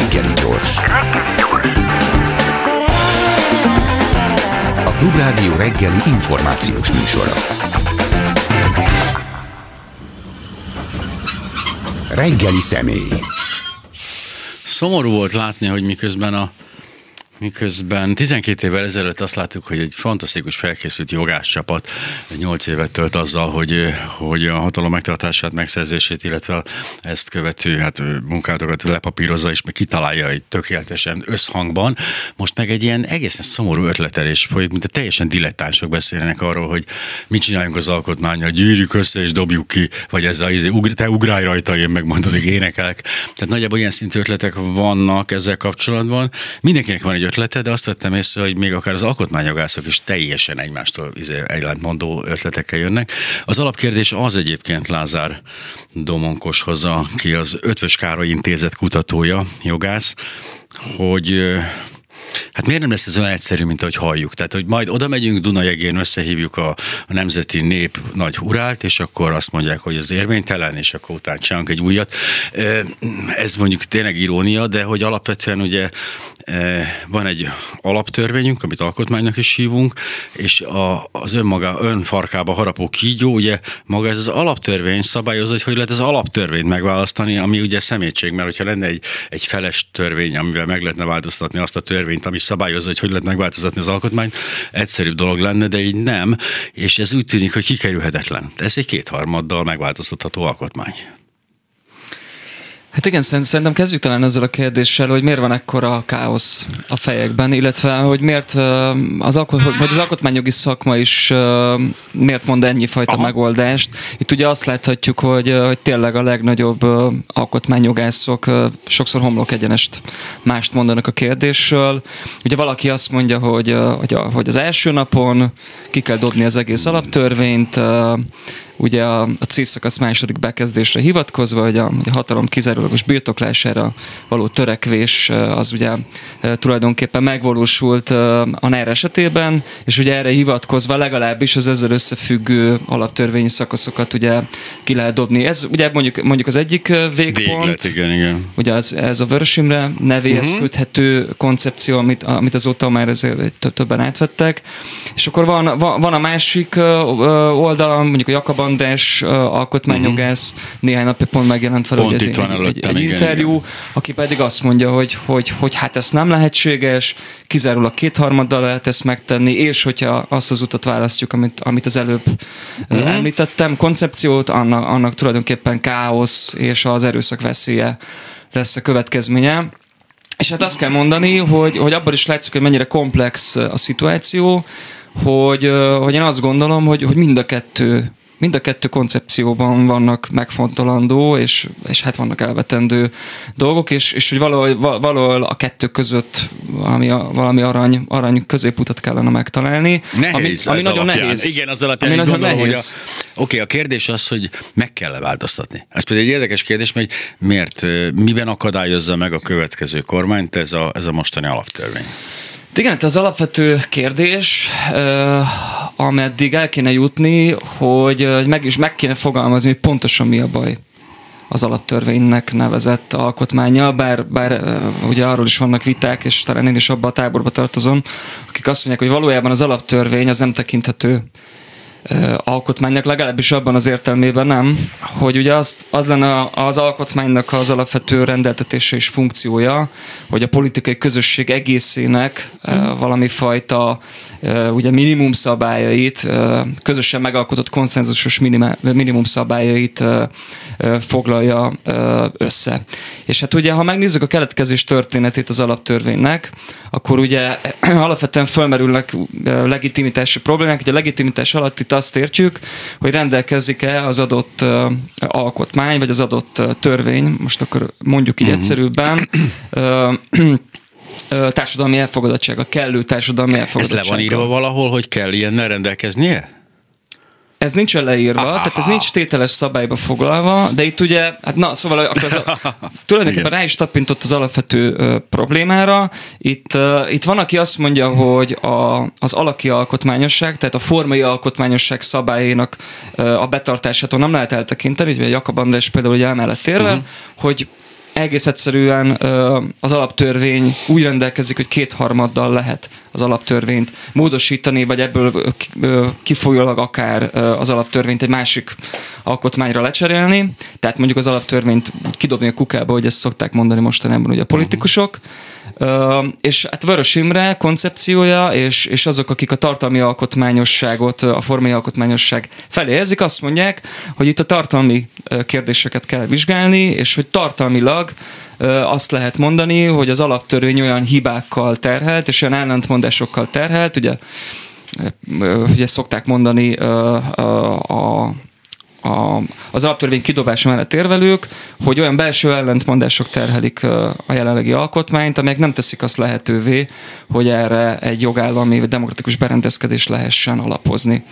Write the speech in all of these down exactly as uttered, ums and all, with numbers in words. Reggeli gyors. A Klubrádió reggeli információs műsora. Reggeli személy. Szomorú volt látni, hogy miközben a Miközben tizenkét évvel ezelőtt azt láttuk, hogy egy fantasztikus felkészült jogászcsapat nyolc évet tölt azzal, hogy, hogy a hatalom megtartását, megszerzését, illetve ezt követő hát, munkálatokat lepapírozza és kitalálja egy tökéletesen összhangban. Most meg egy ilyen egészen szomorú ötletelés, hogy mint a teljesen dilettánsok beszélnek arról, hogy mit csináljunk az alkotmánnyal, gyűrjük össze és dobjuk ki, vagy ez az, te ugrálj rajta, én megmondom, hogy énekelek. Tehát nagyjából ilyen szintű ötletek vannak ezzel kapcsolatban. Mindenkinek van egy ötlete, de azt vettem észre, hogy még akár az alkotmányjogászok is teljesen egymástól ellentmondó ötletekkel jönnek. Az alapkérdés az egyébként Lázár Domokoshoz, aki az Eötvös Károly Intézet kutatója, jogász, hogy hát miért nem lesz ez olyan egyszerű, mint ahogy halljuk? Tehát, hogy majd oda megyünk, Dunajegén összehívjuk a, a nemzeti nép nagy hurát, és akkor azt mondják, hogy ez érvénytelen, és akkor utána csinálunk egy újat. Ez mondjuk tényleg irónia, de hogy alapvetően ugye van egy alaptörvényünk, amit alkotmánynak is hívunk, és a, az önmaga, önfarkába harapó kígyó, ugye maga ez az alaptörvény szabályozza, hogy hogy lehet az alaptörvényt megválasztani, ami ugye szemétség, mert hogyha lenne egy, egy feles törvény, amivel meg lehetne változtatni azt a törvényt, ami szabályozza, hogy hogy lehet megváltoztatni az alkotmányt, egyszerűbb dolog lenne, de így nem, és ez úgy tűnik, hogy kikerülhetetlen. Ez egy kétharmaddal megváltoztatható alkotmány. Hát igen, szerintem kezdjük talán ezzel a kérdéssel, hogy miért van ekkora káosz a fejekben, illetve hogy miért az, alko- hogy az alkotmányjogi szakma is miért mond ennyi fajta Aha. megoldást. Itt ugye azt láthatjuk, hogy, hogy tényleg a legnagyobb alkotmányjogászok sokszor homlok egyenest mást mondanak a kérdésről. Ugye valaki azt mondja, hogy, hogy az első napon ki kell dobni az egész alaptörvényt, ugye a, a célszakasz második bekezdésre hivatkozva, hogy a, a hatalom kizárólagos birtoklására való törekvés az ugye e, tulajdonképpen megvalósult e, a NER esetében, és ugye erre hivatkozva legalábbis az ezzel összefüggő alaptörvényi szakaszokat ugye ki lehet dobni. Ez ugye mondjuk, mondjuk az egyik végpont. Véglet, igen, igen. Ugye az, ez a Vörös Imre nevéhez uh-huh. köthető koncepció, amit, amit azóta már azért többen átvettek. És akkor van, van, van a másik oldal, mondjuk a Jakab András alkotmányjogász uh-huh. néhány napja pont megjelent fel, pont hogy ez egy, előttem, egy, egy igen, interjú, igen. aki pedig azt mondja, hogy, hogy, hogy hát ez nem lehetséges, kizárólag kétharmaddal lehet ezt megtenni, és hogyha azt az utat választjuk, amit, amit az előbb uh-huh. említettem, koncepciót, annak, annak tulajdonképpen káosz és az erőszak veszélye lesz a következménye. És hát azt kell mondani, hogy, hogy abban is látszik, hogy mennyire komplex a szituáció, hogy, hogy én azt gondolom, hogy, hogy mind a kettő Mind a kettő koncepcióban vannak megfontolandó, és, és hát vannak elvetendő dolgok, és, és hogy valahol, valahol a kettő között valami, valami arany, arany középutat kellene megtalálni. Nehéz, ami, ami nagyon alapján. nehéz. Igen, az alapján ami gondolom, nehéz. hogy a, oké, a kérdés az, hogy meg kell változtatni. Ez pedig egy érdekes kérdés, mert miért, miben akadályozza meg a következő kormányt ez a, ez a mostani alaptörvény? Igen, ez az alapvető kérdés, ameddig el kéne jutni, hogy meg is meg kéne fogalmazni, hogy pontosan mi a baj az alaptörvénynek nevezett alkotmánnyal, bár, bár ugye arról is vannak viták, és talán én is abba a táborba tartozom, akik azt mondják, hogy valójában az alaptörvény az nem tekinthető alkotmánynak, legalábbis abban az értelmében nem, hogy ugye az, az lenne az alkotmánynak az alapvető rendeltetése és funkciója, hogy a politikai közösség egészének valami fajta ugye minimum szabályait, közösen megalkotott konszenzusos minimá, minimum szabályait foglalja össze. És hát ugye, ha megnézzük a keletkezés történetét az alaptörvénynek, akkor ugye alapvetően fölmerülnek legitimitási problémák, ugye a legitimitás alatt itt azt értjük, hogy rendelkezik-e az adott alkotmány, vagy az adott törvény, most akkor mondjuk így uh-huh. egyszerűbben, társadalmi elfogadottság, a kellő társadalmi elfogadottság. Ez le van írva valahol, hogy kell ilyennel rendelkeznie? Ez nincs leírva, Aha. tehát ez nincs tételes szabályba foglalva, de itt ugye, hát na, szóval akkor az a, tulajdonképpen rá is tapintott az alapvető ö, problémára. Itt, ö, itt van, aki azt mondja, hogy a, az alaki alkotmányosság, tehát a formai alkotmányosság szabályainak ö, a betartásától nem lehet eltekinteni, ugye Jakab András például ugye emellett érve, uh-huh. hogy egész egyszerűen az alaptörvény úgy rendelkezik, hogy kétharmaddal lehet az alaptörvényt módosítani, vagy ebből kifolyólag akár az alaptörvényt egy másik alkotmányra lecserélni. Tehát mondjuk az alaptörvényt kidobni a kukába, hogy ezt szokták mondani mostanában ugye a politikusok. Uh, és hát Vörös Imre koncepciója, és, és azok, akik a tartalmi alkotmányosságot, a formai alkotmányosság felé érzik, azt mondják, hogy itt a tartalmi kérdéseket kell vizsgálni, és hogy tartalmilag uh, azt lehet mondani, hogy az alaptörvény olyan hibákkal terhelt, és olyan ellentmondásokkal terhelt, ugye, ugye szokták mondani uh, uh, a... A, az alaptörvény kidobása mellett érvelők, hogy olyan belső ellentmondások terhelik a jelenlegi alkotmányt, amelyek nem teszik azt lehetővé, hogy erre egy jogállami vagy demokratikus berendezkedés lehessen alapozni.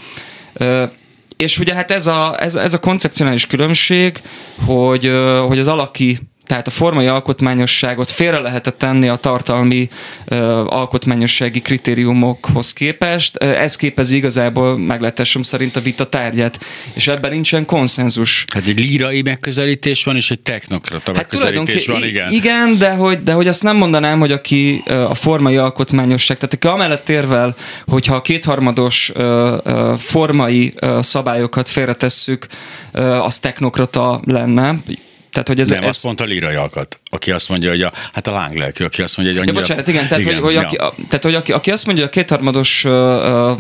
És ugye hát ez a, ez, ez a koncepcionális különbség, hogy, hogy az alaki, tehát a formai alkotmányosságot félre lehetett tenni a tartalmi uh, alkotmányossági kritériumokhoz képest. Uh, ez képezi igazából meglátásom szerint a vita tárgyát, és ebben nincsen konszenzus. Hát egy lírai megközelítés van, és egy technokrata hát megközelítés van, igen. Igen, de hogy, de hogy azt nem mondanám, hogy aki uh, a formai alkotmányosság, tehát aki amellett érvel, hogyha a kétharmados uh, uh, formai uh, szabályokat félretesszük, uh, az technokrata lenne. Tehát, hogy ez, nem, ez... azt mondta lírai alkat, aki azt mondja, hogy a, hát a lánglelkű, aki azt mondja, hogy annyira... Ja, bocsánat, igen, tehát, igen, hogy, hogy, ja. aki, a, tehát hogy aki, aki azt mondja, hogy a kétharmados ö,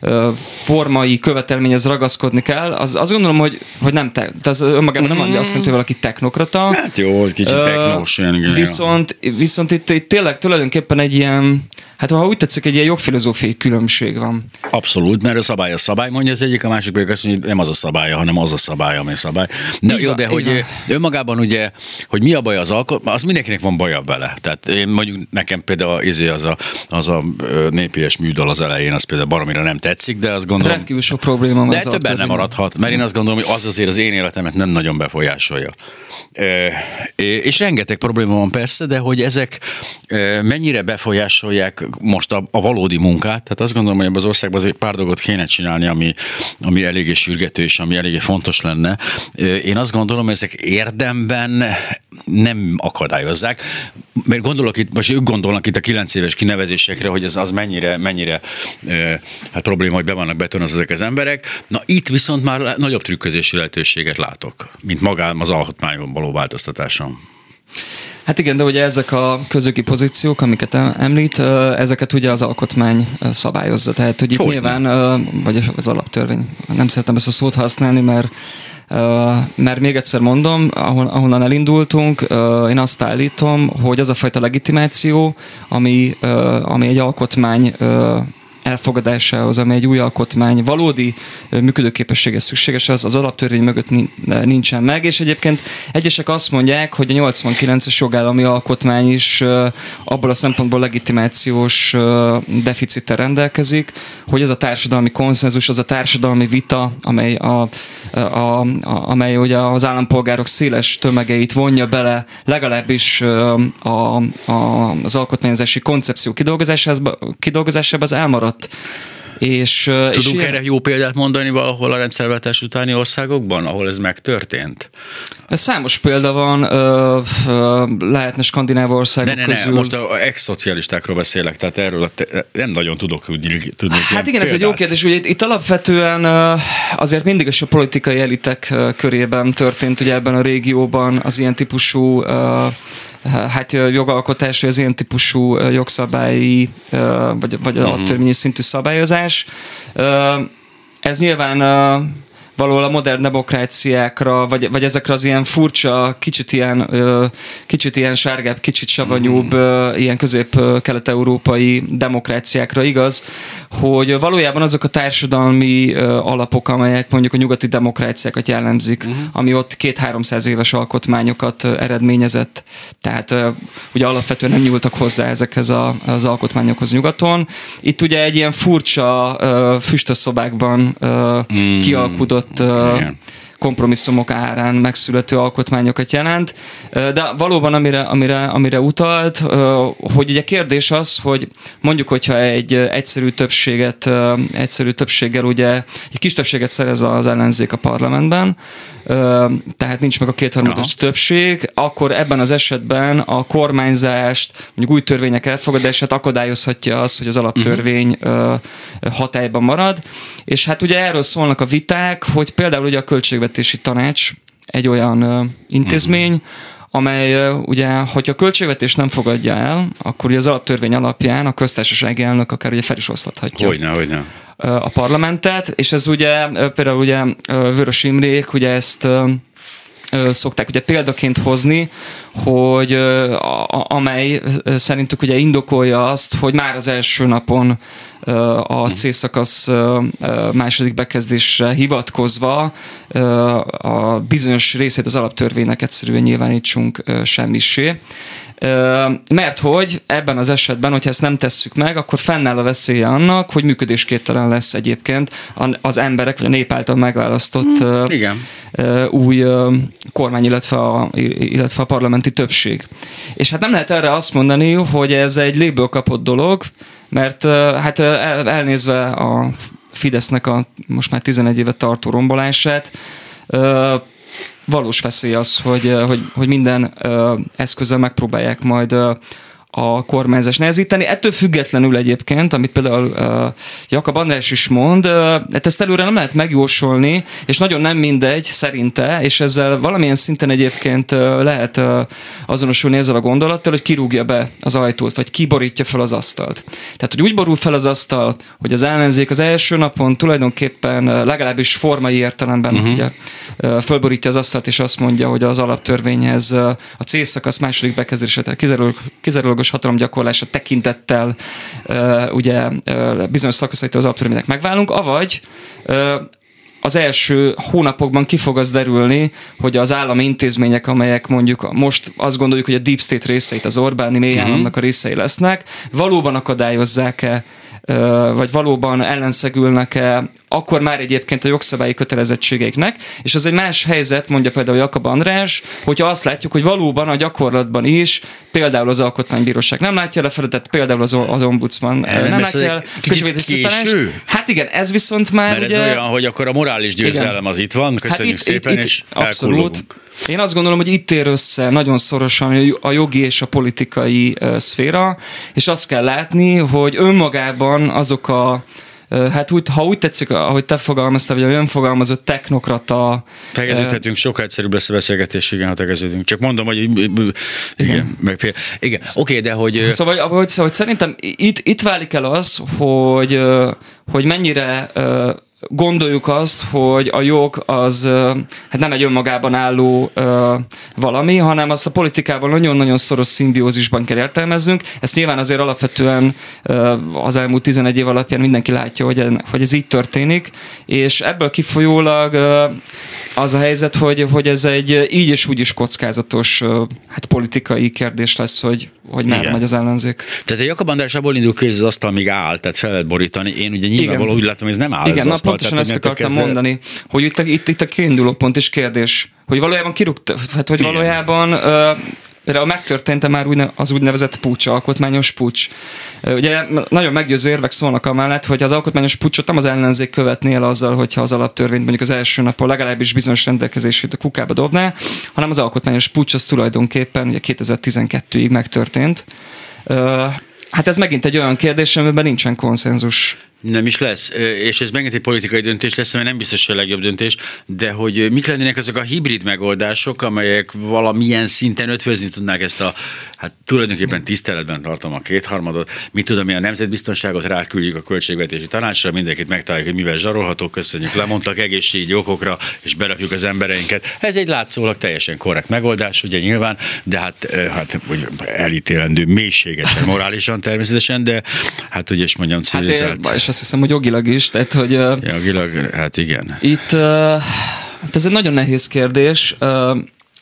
ö, formai követelményhez ragaszkodni kell, az azt gondolom, hogy, hogy nem, te, tehát önmagában nem mondja azt, hogy valaki technokrata. Hát jó, kicsit technós. Ö, viszont viszont itt, itt tényleg tulajdonképpen egy ilyen, hát ha úgy tetszik, egy ilyen jogfilozófiai különbség van. Abszolút, mert a szabály a szabály, mondja az egyik, a másik pedig azt mondja, hogy nem az a szabálya, hanem az a szabály, amely szabály. De, jó, de hogy önmagában ugye, hogy mi a baj az alkotmány, az mindenkinek van baja vele. Tehát én mondjuk nekem például az a, az a népies műdal az elején, az például baromira nem tetszik, de azt gondolom... Rendkívül sok probléma. De többen nem maradhat, mert én azt gondolom, hogy az azért az én életemet nem nagyon befolyásolja. És rengeteg probléma van persze, de hogy ezek mennyire befolyásolják most a, a valódi munkát, tehát azt gondolom, hogy ebben az országban azért pár dolgot kéne csinálni, ami, ami eléggé sürgető és ami eléggé fontos lenne. Én azt gondolom, hogy ezek érdemben nem akadályozzák, mert gondolok itt, most ők gondolnak itt a kilenc éves kinevezésekre, hogy ez az mennyire, mennyire hát probléma, hogy be vannak betonozva ezek az emberek. Na itt viszont már nagyobb trükközési lehetőséget látok, mint magán az alkotmányban való változtatáson. Hát igen, de ugye ezek a közögi pozíciók, amiket említ, ezeket ugye az alkotmány szabályozza. Tehát, hogy itt Olyan. nyilván, vagy az alaptörvény, nem szeretem ezt a szót használni, mert, mert még egyszer mondom, ahonnan elindultunk, én azt állítom, hogy az a fajta legitimáció, ami, ami egy alkotmány elfogadásához, ami egy új alkotmány valódi működőképessége szükséges, az az alaptörvény mögött nincsen meg, és egyébként egyesek azt mondják, hogy a nyolcvankilences jogállami alkotmány is abból a szempontból legitimációs deficittel rendelkezik, hogy az a társadalmi konszenzus, az a társadalmi vita, amely, a, a, a, amely ugye az állampolgárok széles tömegeit vonja bele legalábbis a, a, az alkotmányozási koncepció kidolgozásába, kidolgozásába az elmaradt. És, Tudunk és erre jó példát mondani valahol a rendszerváltás utáni országokban, ahol ez megtörtént? Számos példa van, ö, ö, lehetne skandináv országok ne, ne, közül. Ne, most a ex-szocialistákról beszélek, tehát erről te, nem nagyon tudok tudni. Hát igen, ez egy jó kérdés. Ugye itt, itt alapvetően azért mindig is a politikai elitek körében történt, ugye ebben a régióban az ilyen típusú ö, hát jogalkotás, vagy az ilyen típusú jogszabályi, vagy, vagy uh-huh. alaptörvényi szintű szabályozás. Ez nyilván valahol a modern demokráciákra, vagy, vagy ezekre az ilyen furcsa, kicsit ilyen, kicsit ilyen sárgább, kicsit savanyúbb, mm. ilyen közép-kelet-európai demokráciákra igaz, hogy valójában azok a társadalmi alapok, amelyek mondjuk a nyugati demokráciákat jellemzik, mm. ami ott két-háromszáz éves alkotmányokat eredményezett. Tehát ugye alapvetően nem nyúltak hozzá ezekhez a, az alkotmányokhoz nyugaton. Itt ugye egy ilyen furcsa füstösszobákban mm. kialkudott kompromisszumok árán megszülető alkotmányokat jelent, de valóban amire, amire, amire utalt, hogy ugye kérdés az, hogy mondjuk, hogyha egy egyszerű többséget, egyszerű többséggel ugye, egy kis többséget szerez az ellenzék a parlamentben, tehát nincs meg a kétharmados többség, akkor ebben az esetben a kormányzást, mondjuk új törvények elfogadását akadályozhatja az, hogy az alaptörvény uh-huh. hatályban marad. És hát ugye erről szólnak a viták, hogy például ugye a Költségvetési Tanács egy olyan intézmény, uh-huh. amely ugye, hogyha a költségvetés nem fogadja el, akkor ugye az alaptörvény alapján a köztársasági elnök akár ugye fel is oszlathatja. Hogyne, hogyne. A parlamentet, és ez ugye például ugye Vörös Imrék ugye ezt szokták ugye példaként hozni, hogy a, amely szerintük ugye indokolja azt, hogy már az első napon a C-szakasz második bekezdésre hivatkozva a bizonyos részét az alaptörvénynek egyszerűen nyilvánítsunk semmisé. Mert hogy ebben az esetben, hogyha ezt nem tesszük meg, akkor fennáll a veszélye annak, hogy működésképtelen lesz egyébként az emberek, vagy a nép által megválasztott mm, igen. új kormány, illetve a, illetve a parlamenti többség. És hát nem lehet erre azt mondani, hogy ez egy légből kapott dolog, mert hát el, elnézve a Fidesznek a most már tizenegy éve tartó rombolását, valós veszély az, hogy, hogy, hogy minden eszközzel megpróbálják majd a kormányzást nehezíteni. Ettől függetlenül egyébként, amit például Jakab András is mond, hát ezt előre nem lehet megjósolni, és nagyon nem mindegy szerinte, és ezzel valamilyen szinten egyébként lehet azonosulni ezzel a gondolattal, hogy kirúgja be az ajtót, vagy kiborítja fel az asztalt. Tehát, hogy úgy borul fel az asztal, hogy az ellenzék az első napon tulajdonképpen legalábbis formai értelemben uh-huh. ugye, fölborítja az asztalt, és azt mondja, hogy az alaptörvényhez a C-szakasz második bekezdésével kizárólag kizárólag hatalomgyakorlása tekintettel uh, ugye uh, bizonyos szakaszaitól az alaptörvénynek megválunk, avagy uh, az első hónapokban ki fog az derülni, hogy az állami intézmények, amelyek mondjuk most azt gondoljuk, hogy a Deep State részeit, az Orbáni mélyállamnak uh-huh. a részei lesznek, valóban akadályozzák-e, vagy valóban ellenszegülnek-e, akkor már egyébként a jogszabályi kötelezettségeiknek, és az egy más helyzet, mondja például Jakab András, hogyha azt látjuk, hogy valóban a gyakorlatban is, például az Alkotmánybíróság nem látja le feladatát, például az, az ombudsman el, nem látja el, késő. Hát igen, ez viszont már mert ugye... ez olyan, hogy akkor a morális győzelem igen. az itt van, köszönjük hát itt, szépen, itt, és abszolút. Én azt gondolom, hogy itt ér össze nagyon szorosan a jogi és a politikai szféra, és azt kell látni, hogy önmagában azok a, hát úgy, ha úgy tetszik, ahogy te fogalmaztál, vagy ahogy önfogalmazott technokrata... Tegeződhetünk, sok egyszerűbb lesz a beszélgetés, igen, ha tegeződünk. Csak mondom, hogy... Igen, igen. Meg, igen. Oké, de hogy... Szóval, hogy, szóval, hogy szerintem itt, itt válik el az, hogy, hogy mennyire... gondoljuk azt, hogy a jog az hát nem egy önmagában álló ö, valami, hanem azt a politikával nagyon-nagyon szoros szimbiózisban kell értelmeznünk. Ezt nyilván azért alapvetően ö, az elmúlt tizenegy év alapján mindenki látja, hogy, hogy ez így történik, és ebből kifolyólag ö, az a helyzet, hogy, hogy ez egy így és úgy is kockázatos ö, hát politikai kérdés lesz, hogy, hogy már nagy az ellenzék. Tehát a Jakab András abból indul ki, hogy az asztal még áll, tehát fel lehet borítani. Én ugye nyilvánvalóan úgy látom, hogy ez nem áll. Igen, az pontosan ezt akartam kezdve... mondani, hogy itt, itt, itt a kiinduló pont és kérdés, hogy valójában kirúgta, hát hogy valójában uh, például megtörtént-e már az úgynevezett puccs, alkotmányos puccs. Uh, ugye nagyon meggyőző érvek szólnak amellett, hogy az alkotmányos puccsot nem az ellenzék követné el azzal, hogyha az alaptörvényt mondjuk az első napon legalábbis bizonyos rendelkezését a kukába dobná, hanem az alkotmányos puccs az tulajdonképpen ugye kétezer-tizenkettőig megtörtént. Uh, hát ez megint egy olyan kérdés, amiben nincsen konszenzus. Nem is lesz, és ez megint egy politikai döntés lesz, mert nem biztos, hogy a legjobb döntés, de hogy mik lennének azok a hibrid megoldások, amelyek valamilyen szinten ötvözni tudnák ezt a, hát tulajdonképpen tiszteletben tartom a kétharmadot, mit tudom én, a nemzetbiztonságot ráküldjük a Költségvetési Tanácsra, mindenkit megtaláljuk, hogy mivel zsarolhatók, köszönjük, lemondtak egészségügyi okokra, és berakjuk az embereinket. Ez egy látszólag teljesen korrekt megoldás, ugye nyilván, de hát, hát elítélendő mélységesen, morálisan természetesen, de hát ugye is mondjam, civilizált. Hát azt hiszem, hogy jogilag is, tehát, hogy... Jogilag, hát igen. Itt, hát ez egy nagyon nehéz kérdés.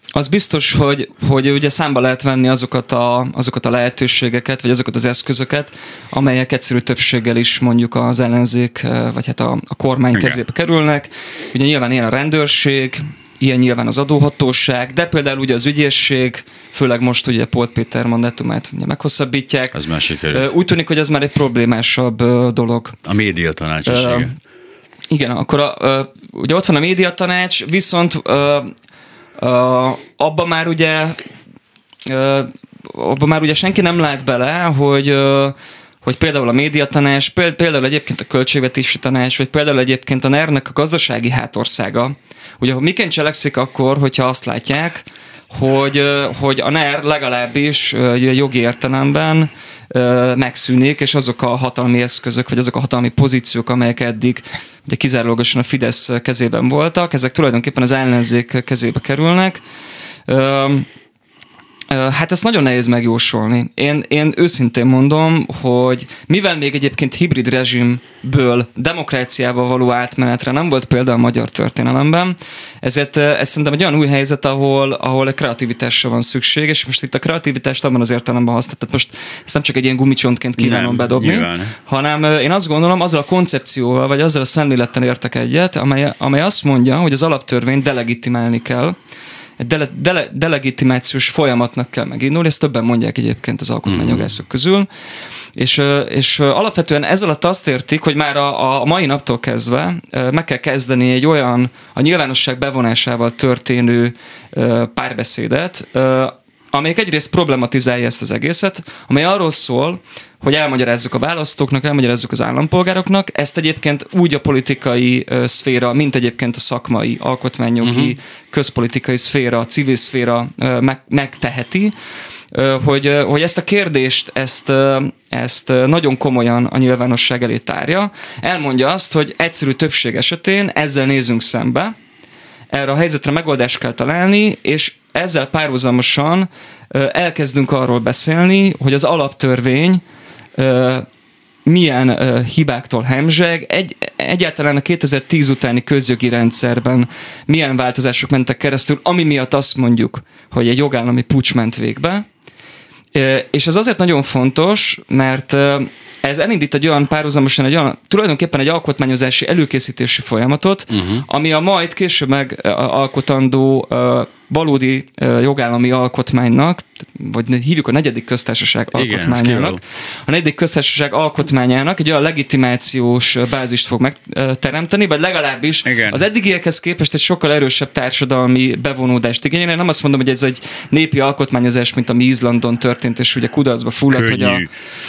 Az biztos, hogy, hogy ugye számba lehet venni azokat a, azokat a lehetőségeket, vagy azokat az eszközöket, amelyek egyszerű többséggel is mondjuk az ellenzék, vagy hát a, a kormány kezébe kerülnek. Ugye nyilván ilyen a rendőrség, ilyen nyilván az adóhatóság, de például ugye az ügyészség, főleg most ugye Polt Péter mandátumát meghosszabbítják. Az már sikerült. Úgy tűnik, hogy ez már egy problémásabb dolog. A médiatanács is, igen. Igen, akkor a, ugye ott van a médiatanács, viszont a, a, abban már ugye a, abban már ugye senki nem lát bele, hogy, hogy például a médiatanács, például egyébként a költségvetési tanács, vagy például egyébként a en e er-nek a gazdasági hátországa, ugye miként cselekszik akkor, hogyha azt látják, hogy, hogy a en e er legalábbis jogi értelemben megszűnik, és azok a hatalmi eszközök, vagy azok a hatalmi pozíciók, amelyek eddig ugye kizárólagosan a Fidesz kezében voltak, ezek tulajdonképpen az ellenzék kezébe kerülnek. Hát ezt nagyon nehéz megjósolni. Én, én őszintén mondom, hogy mivel még egyébként hibrid rezsimből demokráciába való átmenetre nem volt példa a magyar történelemben, ezért ez szerintem egy olyan új helyzet, ahol, ahol a kreativitásra van szükség, és most itt a kreativitást abban az értelemben használtam. Tehát most ezt nem csak egy ilyen gumicsontként kívánom nem, bedobni, nyilván. Hanem én azt gondolom, azzal a koncepcióval, vagy azzal a szemlélettel értek egyet, amely, amely azt mondja, hogy az alaptörvényt delegitimálni kell, Dele, dele, delegitimációs folyamatnak kell megindulni, ezt többen mondják egyébként az alkotmányjogászok közül, és, és alapvetően ez alatt azt értik, hogy már a, a mai naptól kezdve meg kell kezdeni egy olyan a nyilvánosság bevonásával történő párbeszédet, amelyik egyrészt problematizálja ezt az egészet, amely arról szól, hogy elmagyarázzuk a választóknak, elmagyarázzuk az állampolgároknak. Ezt egyébként úgy a politikai uh, szféra, mint egyébként a szakmai, alkotmányjogi, uh-huh. közpolitikai szféra, a civil szféra uh, meg, megteheti, uh, hogy, uh, hogy ezt a kérdést, ezt, uh, ezt uh, nagyon komolyan a nyilvánosság elé tárja. Elmondja azt, hogy egyszerű többség esetén ezzel nézünk szembe, erre a helyzetre megoldást kell találni, és ezzel párhuzamosan uh, elkezdünk arról beszélni, hogy az alaptörvény Uh, milyen uh, hibáktól hemzseg, egy, egyáltalán a kétezer-tíz utáni közjogi rendszerben milyen változások mentek keresztül, ami miatt azt mondjuk, hogy egy jogállami puccs ment végbe. Uh, és ez azért nagyon fontos, mert uh, ez elindít egy olyan párhuzamosan, egy olyan, tulajdonképpen egy alkotmányozási előkészítési folyamatot, uh-huh. ami a majd később megalkotandó uh, valódi uh, jogállami alkotmánynak, vagy hívjuk a negyedik köztársaság alkotmányának. Igen, a negyedik köztársaság alkotmányának egy olyan legitimációs bázist fog megteremteni, vagy legalábbis igen. az eddigiekhez képest egy sokkal erősebb társadalmi bevonódást igényel. Én nem azt mondom, hogy ez egy népi alkotmányozás, mint ami Izlandon történt, és ugye kudarcba fulladt, hogy a,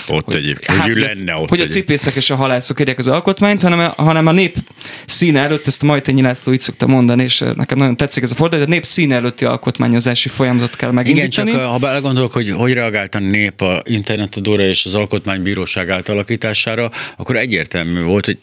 ott hogy, egyébként, hát, hogy lenne ott hogy a cipészek és a halászok érjék az alkotmányt, hanem, hanem a nép színe előtt, ezt a Majtényi László így szokta mondani, és nekem nagyon tetszik ez a fordulat, a nép színe előtti alkotmányozási folyamatot kell megindítani. Igen, csak, elgondolok, hogy hogy reagált a nép a internetadóra és az alkotmánybíróság átalakítására, akkor egyértelmű volt, hogy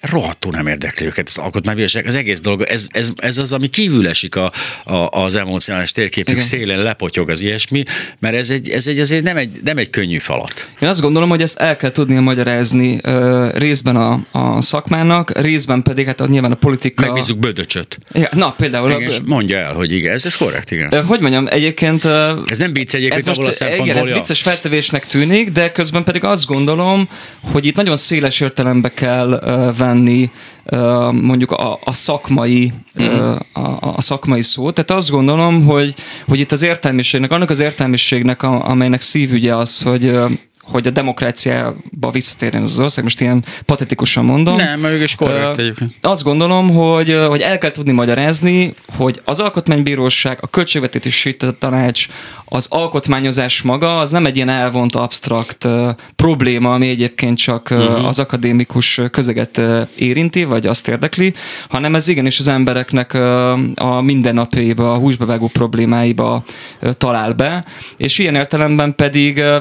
rohadtul nem érdekli őket az alkotmánybíróság. Az egész dolga, ez, ez, ez az, ami kívül esik a, a, az emocionális térképük igen. szélen, lepotyog az ilyesmi, mert ez, egy, ez, egy, ez egy, nem, egy, nem egy könnyű falat. Én azt gondolom, hogy ezt el kell tudnia magyarázni uh, részben a, a szakmának, részben pedig hát nyilván a politika... Megbízzuk Bödöcsöt. Ja, na, például... Igen, a... Mondja el, hogy igen, ez, ez korrekt, igen. Uh, hogy mondjam, egyébként... Uh, ez nem vicc egyébként, ahol a szempontból... Igen, ez vicces feltevésnek tűnik, de közben pedig azt gondolom, hogy itt nagyon széles értelembe kell uh, venni mondjuk a, a szakmai mm. a, a szakmai szót. Tehát azt gondolom, hogy, hogy itt az értelmiségnek, annak az értelmiségnek, amelynek szívügye az, hogy, hogy a demokráciába visszatérjen az ország, most ilyen patetikusan mondom. Nem, mert mégis korrekt egyébként. Azt gondolom, hogy, hogy el kell tudni magyarázni, hogy az alkotmánybíróság, a költségvetési tanács, az alkotmányozás maga, az nem egy ilyen elvont, absztrakt uh, probléma, ami egyébként csak uh, uh-huh. az akadémikus közeget uh, érinti, vagy azt érdekli, hanem ez igenis az embereknek uh, a mindennapjaiba, a húsbevágó problémáiba uh, talál be, és ilyen értelemben pedig uh,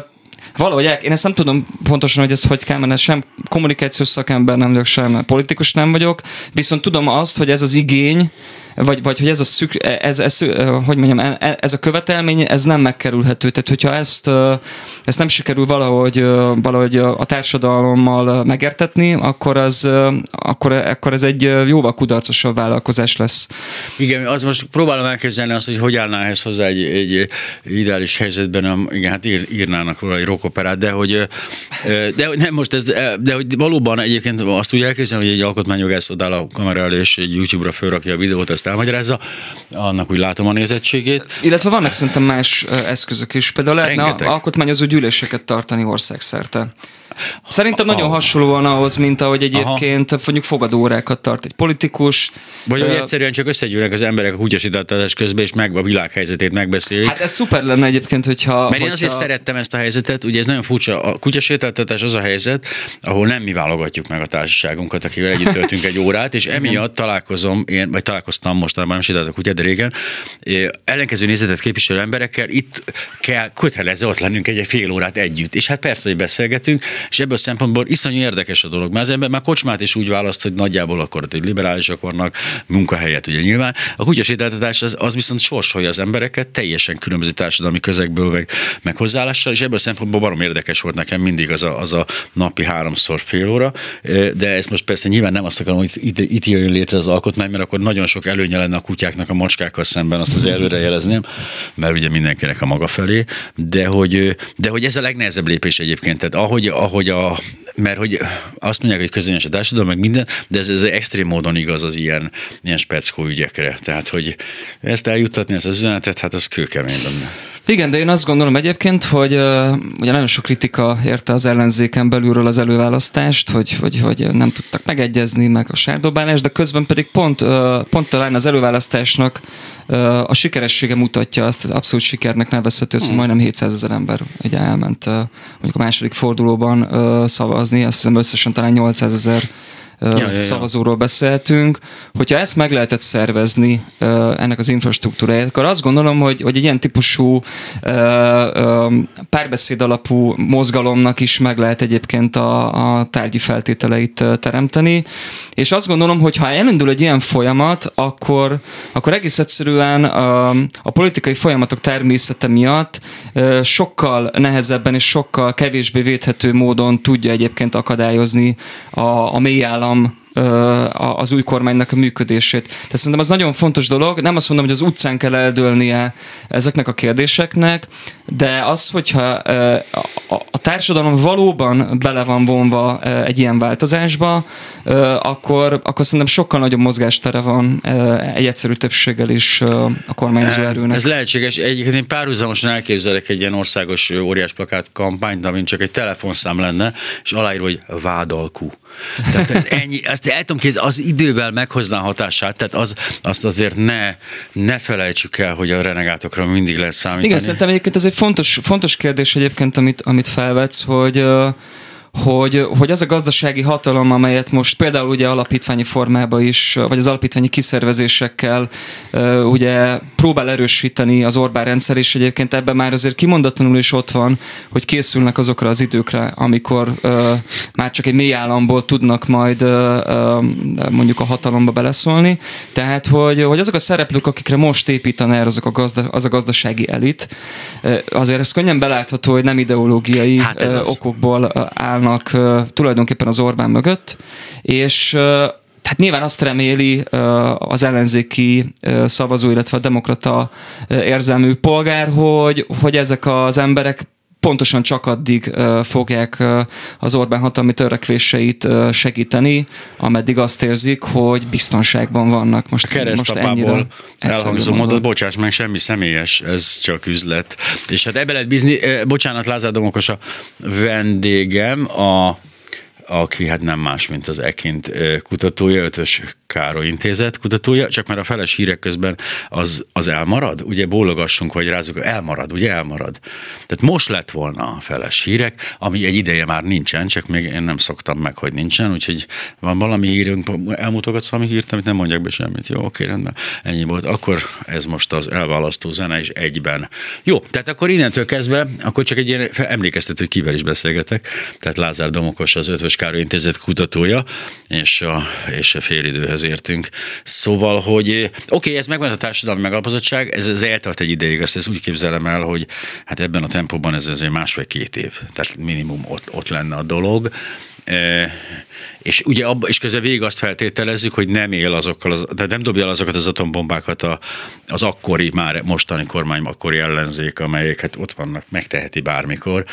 valahogy el, én ezt nem tudom pontosan, hogy ez hogy kell, mert sem kommunikációs szakember nem vagyok, sem politikus nem vagyok, viszont tudom azt, hogy ez az igény, vagy, vagy hogy ez a szük, ez, ez, hogy mondjam, ez a követelmény, ez nem megkerülhető. Tehát, hogyha ezt, ezt nem sikerül valahogy, valahogy a társadalommal megértetni, akkor, az, akkor, akkor ez egy jóval kudarcosabb vállalkozás lesz. Igen, az most próbálom elképzelni azt, hogy hogy állná ehhez hozzá egy, egy ideális helyzetben, igen, hát ír, írnának róla egy rockoperát, de hogy de, nem most ez, de hogy valóban egyébként azt úgy elképzelni, hogy egy alkotmányjogász odáll a kamera elé, és egy YouTube-ra felrakja a videót, ezt elmagyarázza, annak úgy látom a nézettségét. Illetve vannak szerintem más eszközök is. Például lehetne alkotmányozó gyűléseket tartani országszerte. Szerintem nagyon ah. hasonlóan ahhoz, mint ahogy egyébként Aha. mondjuk fogadóórákat tart egy politikus. Vagy hogy ö... egyszerűen csak összegyűlnek az emberek a kutyasítatás közben, és meg a világhelyzetét megbeszélik. Hát ez szuper lenne egyébként, hogyha... Mert hogyha... én azért szerettem ezt a helyzetet, ugye ez nagyon furcsa. A kutyasítatás az a helyzet, ahol nem mi válogatjuk meg a társaságunkat, akivel együtt töltünk egy órát, és emiatt találkozom, én, vagy találkoztam mostanában, nem sétáltak kutyát, de régen, ellenkező nézetet képviselő emberekkel, itt kell kötelező ott lennünk egy fél órát együtt. És hát persze, hogy beszélgetünk, és ebből a szempontból iszonyú érdekes a dolog. Mert az ember már kocsmát is úgy választ, hogy nagyjából akkor hogy liberálisok vannak, munkahelyet ugye nyilván. A kutyasétáltatás az, az viszont sorsolja az embereket teljesen különböző társadalmi közegből, meg, meg hozzáállással, és ebből a szempontból barom érdekes volt nekem mindig az a, az a napi háromszor fél óra, de ezt most persze nyilván nem azt akarom, hogy itt, itt jöjjön létre az alkotmány, mert akkor nagyon sok előnye lenne a kutyáknak a macskákkal szemben, azt az előre jelezném, mert ugye mindenkinek a maga felé, de hogy, de hogy ez a legnehezebb lépés egyébként, tehát ahogy, ahogy a, mert hogy azt mondják, hogy közönös a társadalom, meg minden, de ez, ez extrém módon igaz az ilyen, ilyen speckó ügyekre, tehát hogy ezt eljuttatni, ezt az üzenetet, hát az kőkemény benne. Igen, de én azt gondolom egyébként, hogy uh, ugye nagyon sok kritika érte az ellenzéken belülről az előválasztást, hogy, hogy, hogy nem tudtak megegyezni meg a sárdobálás, de közben pedig pont, uh, pont talán az előválasztásnak uh, a sikeressége mutatja azt, abszolút sikernek nevezhető, hogy hmm. majdnem hétszázezer ember ugye elment uh, mondjuk a második fordulóban uh, szavazni, azt hiszem összesen talán nyolcszázezer Ja, ja, ja. szavazóról beszéltünk. Hogyha ezt meg lehetett szervezni ennek az infrastruktúráját, akkor azt gondolom, hogy, hogy egy ilyen típusú párbeszéd alapú mozgalomnak is meg lehet egyébként a, a tárgyi feltételeit teremteni. És azt gondolom, hogy ha elindul egy ilyen folyamat, akkor, akkor egész egyszerűen a, a politikai folyamatok természete miatt sokkal nehezebben és sokkal kevésbé védhető módon tudja egyébként akadályozni a, a mély állam az új kormánynak a működését. Tehát szerintem az nagyon fontos dolog, nem azt mondom, hogy az utcán kell eldőlnie ezeknek a kérdéseknek, de az, hogyha a társadalom valóban bele van vonva egy ilyen változásba, akkor, akkor szerintem sokkal nagyobb mozgástere van egy egyszerű többséggel is a kormányzó erőnek. Ez lehetséges. Egyébként én párhuzamosan elképzelek egy ilyen országos óriás plakát kampányt, amin csak egy telefonszám lenne, és aláírva, hogy vádalkú. Tehát ez ennyi, ezt el tudom kézni, az idővel meghozná hatását, tehát az, azt azért ne, ne felejtsük el, hogy a renegátokra mindig lehet számítani. Igen, szerintem egyébként ez egy fontos, fontos kérdés egyébként, amit, amit felvetsz, hogy... Hogy, hogy az a gazdasági hatalom, amelyet most például ugye alapítványi formában is, vagy az alapítványi kiszervezésekkel ugye próbál erősíteni az Orbán rendszer, és egyébként ebben már azért kimondatlanul is ott van, hogy készülnek azokra az időkre, amikor uh, már csak egy mély államból tudnak majd uh, uh, mondjuk a hatalomba beleszólni. Tehát, hogy, hogy azok a szereplők, akikre most építen el azok a gazda, az a gazdasági elit, uh, azért ez könnyen belátható, hogy nem ideológiai hát uh, okokból uh, áll Állnak, uh, tulajdonképpen az Orbán mögött, és uh, hát nyilván azt reméli uh, az ellenzéki uh, szavazó, illetve a demokrata uh, érzelmű polgár, hogy, hogy ezek az emberek pontosan csak addig uh, fogják uh, az Orbán hatalmi törekvéseit uh, segíteni, ameddig azt érzik, hogy biztonságban vannak. Most, most ennyire elhangzó mondat, bocsáss meg, semmi személyes, ez csak üzlet. És hát ebbe lehet bízni, eh, bocsánat, Lázár Domokos a vendégem, a aki hát nem más, mint az Ekint kutatója, Eötvös Károly Intézet kutatója, csak már a feles hírek közben az, az elmarad? Ugye bólogassunk, vagy rázunk, elmarad, ugye elmarad. Tehát most lett volna a feles hírek, ami egy ideje már nincsen, csak még én nem szoktam meg, hogy nincsen, úgyhogy van valami hírünk, elmutogatsz valami hírt, amit nem mondjak be semmit. Jó, oké, rendben, ennyi volt. Akkor ez most az elválasztó zene is egyben. Jó, tehát akkor innentől kezdve, akkor csak egy ilyen emlékeztető, hogy kivel is beszélgetek. Tehát Lázár Domokos, az Eötvös Károly Intézet kutatója, és a, és a félidőhöz értünk. Szóval, hogy oké, okay, ez megvan ez a társadalmi megalapozottság, ez, ez eltart egy ideig, azt úgy képzelem el, hogy hát ebben a tempóban ez azért másfél-két év, tehát minimum ott, ott lenne a dolog. És ugye abba, és közben végig azt feltételezzük, hogy nem él azokkal, az, tehát nem dobja el azokat az atombombákat a, az akkori, már mostani kormány, akkori ellenzék, amelyeket hát ott vannak, megteheti bármikor,